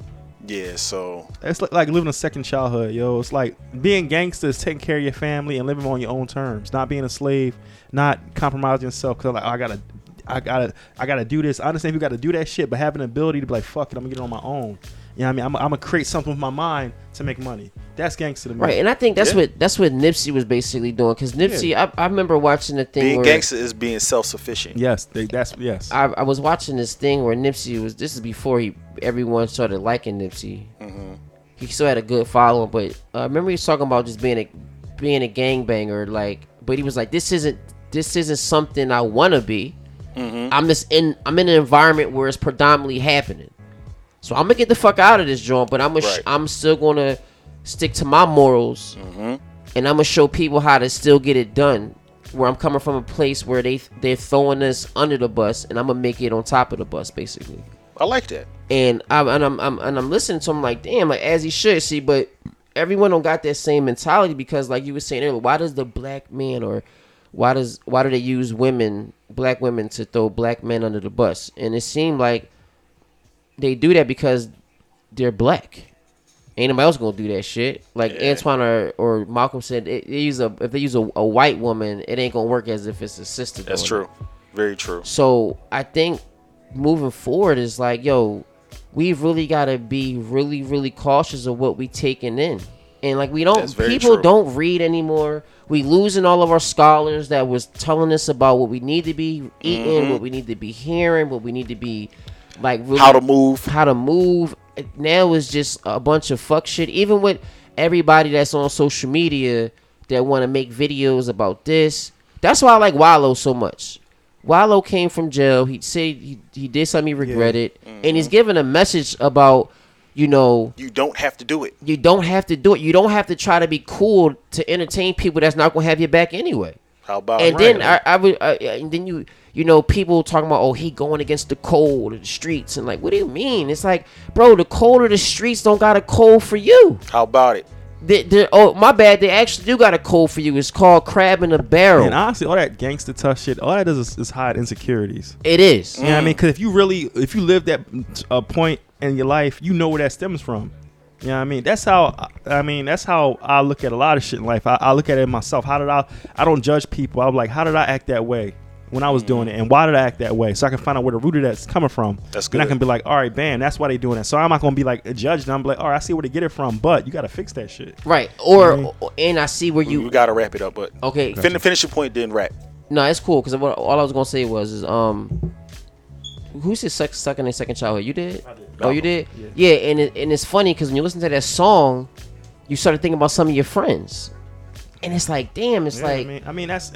Yeah, so... It's like living a second childhood, yo. It's like being gangster is taking care of your family and living on your own terms. Not being a slave. Not compromising yourself because like, I gotta do this. I understand if you gotta do that shit, but having the ability to be like, fuck it, I'm gonna get it on my own. You know what I mean? I'm gonna create something with my mind to make money. That's gangster to me. Right, and I think that's what Nipsey was basically doing. Because Nipsey, yeah. I remember watching the thing. Being gangster is being self-sufficient. Yes, yes. I was watching this thing where Nipsey was. This is before everyone started liking Nipsey. Mm-hmm. He still had a good following, but I remember he was talking about just being a gangbanger. Like, but he was like, this isn't something I want to be. Mm-hmm. I'm in an environment where it's predominantly happening, so I'm gonna get the fuck out of this joint. But I'm still gonna stick to my morals, mm-hmm. and I'm gonna show people how to still get it done. Where I'm coming from a place where they're throwing us under the bus, and I'm gonna make it on top of the bus, basically. I like that. And I'm listening to him like, damn, like as he should see. But everyone don't got that same mentality because, like you were saying earlier, why does the black man or why do they use women? Black women to throw black men under the bus, and it seemed like they do that because they're black. Ain't nobody else gonna do that shit. Like Antoine or Malcolm said, if they use a white woman, it ain't gonna work as if it's a sister. That's true, very true. So I think moving forward is like, yo, we've really gotta be really, really cautious of what we taking in, and like people don't read anymore. We losing all of our scholars that was telling us about what we need to be eating, mm-hmm. what we need to be hearing, what we need to be like really, how to move. Now it's just a bunch of fuck shit. Even with everybody that's on social media that want to make videos about this. That's why I like Wallow so much. Wallow came from jail. He said he did something he regretted, mm-hmm. and he's giving a message about. You know, you don't have to do it. You don't have to do it. You don't have to try to be cool to entertain people that's not going to have your back anyway. How about and right, then right? And then people talking about, oh, he going against the cold of the streets, and like, what do you mean? It's like, bro, the cold of the streets don't got a cold for you. How about it? They actually do got a cold for you. It's called crab in a barrel. And honestly, all that gangster tough shit, all that does is hide insecurities. It is. You know what I mean? Because if you live that point in your life, you know where that stems from. You know what I mean? That's how I look at a lot of shit in life. I look at it myself. I don't judge people. I'm like, how did I act that way when I was doing it, and why did I act that way? So I can find out where the root of that's coming from. That's good. And I can be like, all right, bam, that's why they doing that. So I'm not gonna be like a judge. And I'm like, all right, I see where they get it from, but you gotta fix that shit, right? Or you know what I mean? And I see where you gotta wrap it up, but okay, finish your point, then wrap. No, it's cool because all I was gonna say was who said stuck in their second childhood? You did? I did. Oh, you did? Yeah. And it's funny because when you listen to that song, you started thinking about some of your friends. And it's like, damn, it's like... I mean, that's...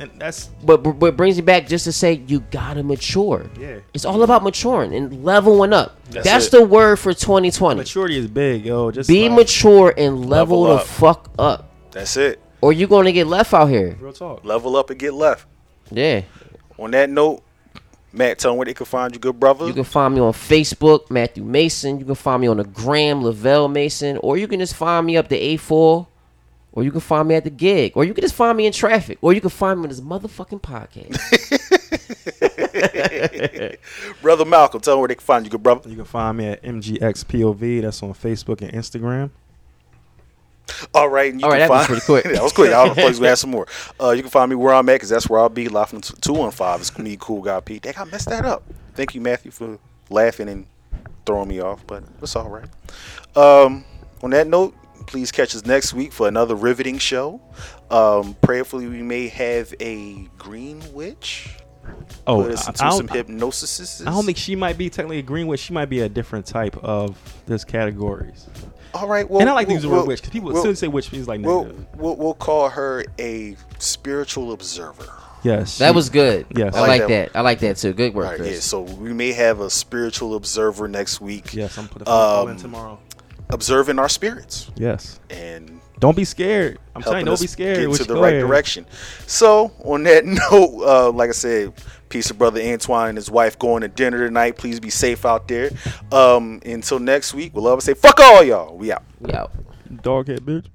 But it brings you back just to say, you gotta mature. Yeah. It's all about maturing and leveling up. That's the word for 2020. Maturity is big, yo. Just be like, mature and level the fuck up. That's it. Or you're gonna get left out here. Real talk. Level up and get left. Yeah. On that note... Matt, tell them where they can find you, good brother. You can find me on Facebook, Matthew Mason. You can find me on the gram, Lavelle Mason. Or you can just find me up the A4. Or you can find me at the gig. Or you can just find me in traffic. Or you can find me on this motherfucking podcast. Brother Malcolm, tell them where they can find you, good brother. You can find me at MGXPOV. That's on Facebook and Instagram. All right, and that was pretty quick. That was quick. I don't know if we have some more. You can find me where I'm at, because that's where I'll be. Live from 215. It's me, Cool Guy Pete. Dang, I messed that up. Thank you, Matthew, for laughing and throwing me off, but it's all right. On that note, please catch us next week for another riveting show. Prayerfully, we may have a green witch. Oh, some hypnosis. I don't think she might be technically a green witch. She might be a different type of these categories. All right, well, and I like to use the word witch, because people as soon as say witch, means like negative. We'll call her a spiritual observer. Yes. That was good. Yes. I like that. I like that too. Good work, right, Chris. Yeah, so we may have a spiritual observer next week. Yes, I'm putting a call in tomorrow. Observing our spirits. Yes. And don't be scared. I'm saying don't be scared. Get to the right direction. So on that note, like I said, peace to brother Antoine and his wife going to dinner tonight. Please be safe out there. Until next week, we'll love and say fuck all y'all. We out. We out. Doghead bitch.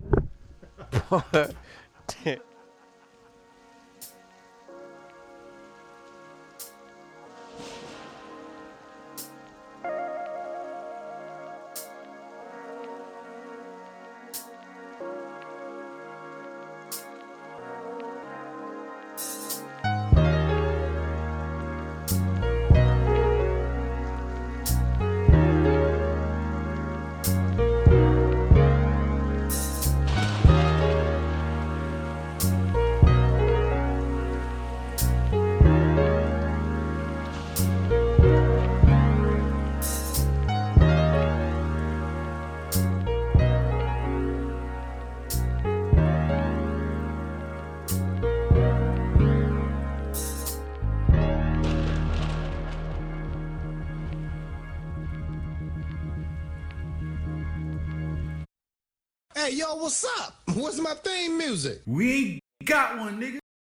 Yo, what's up? What's my theme music? We got one, nigga.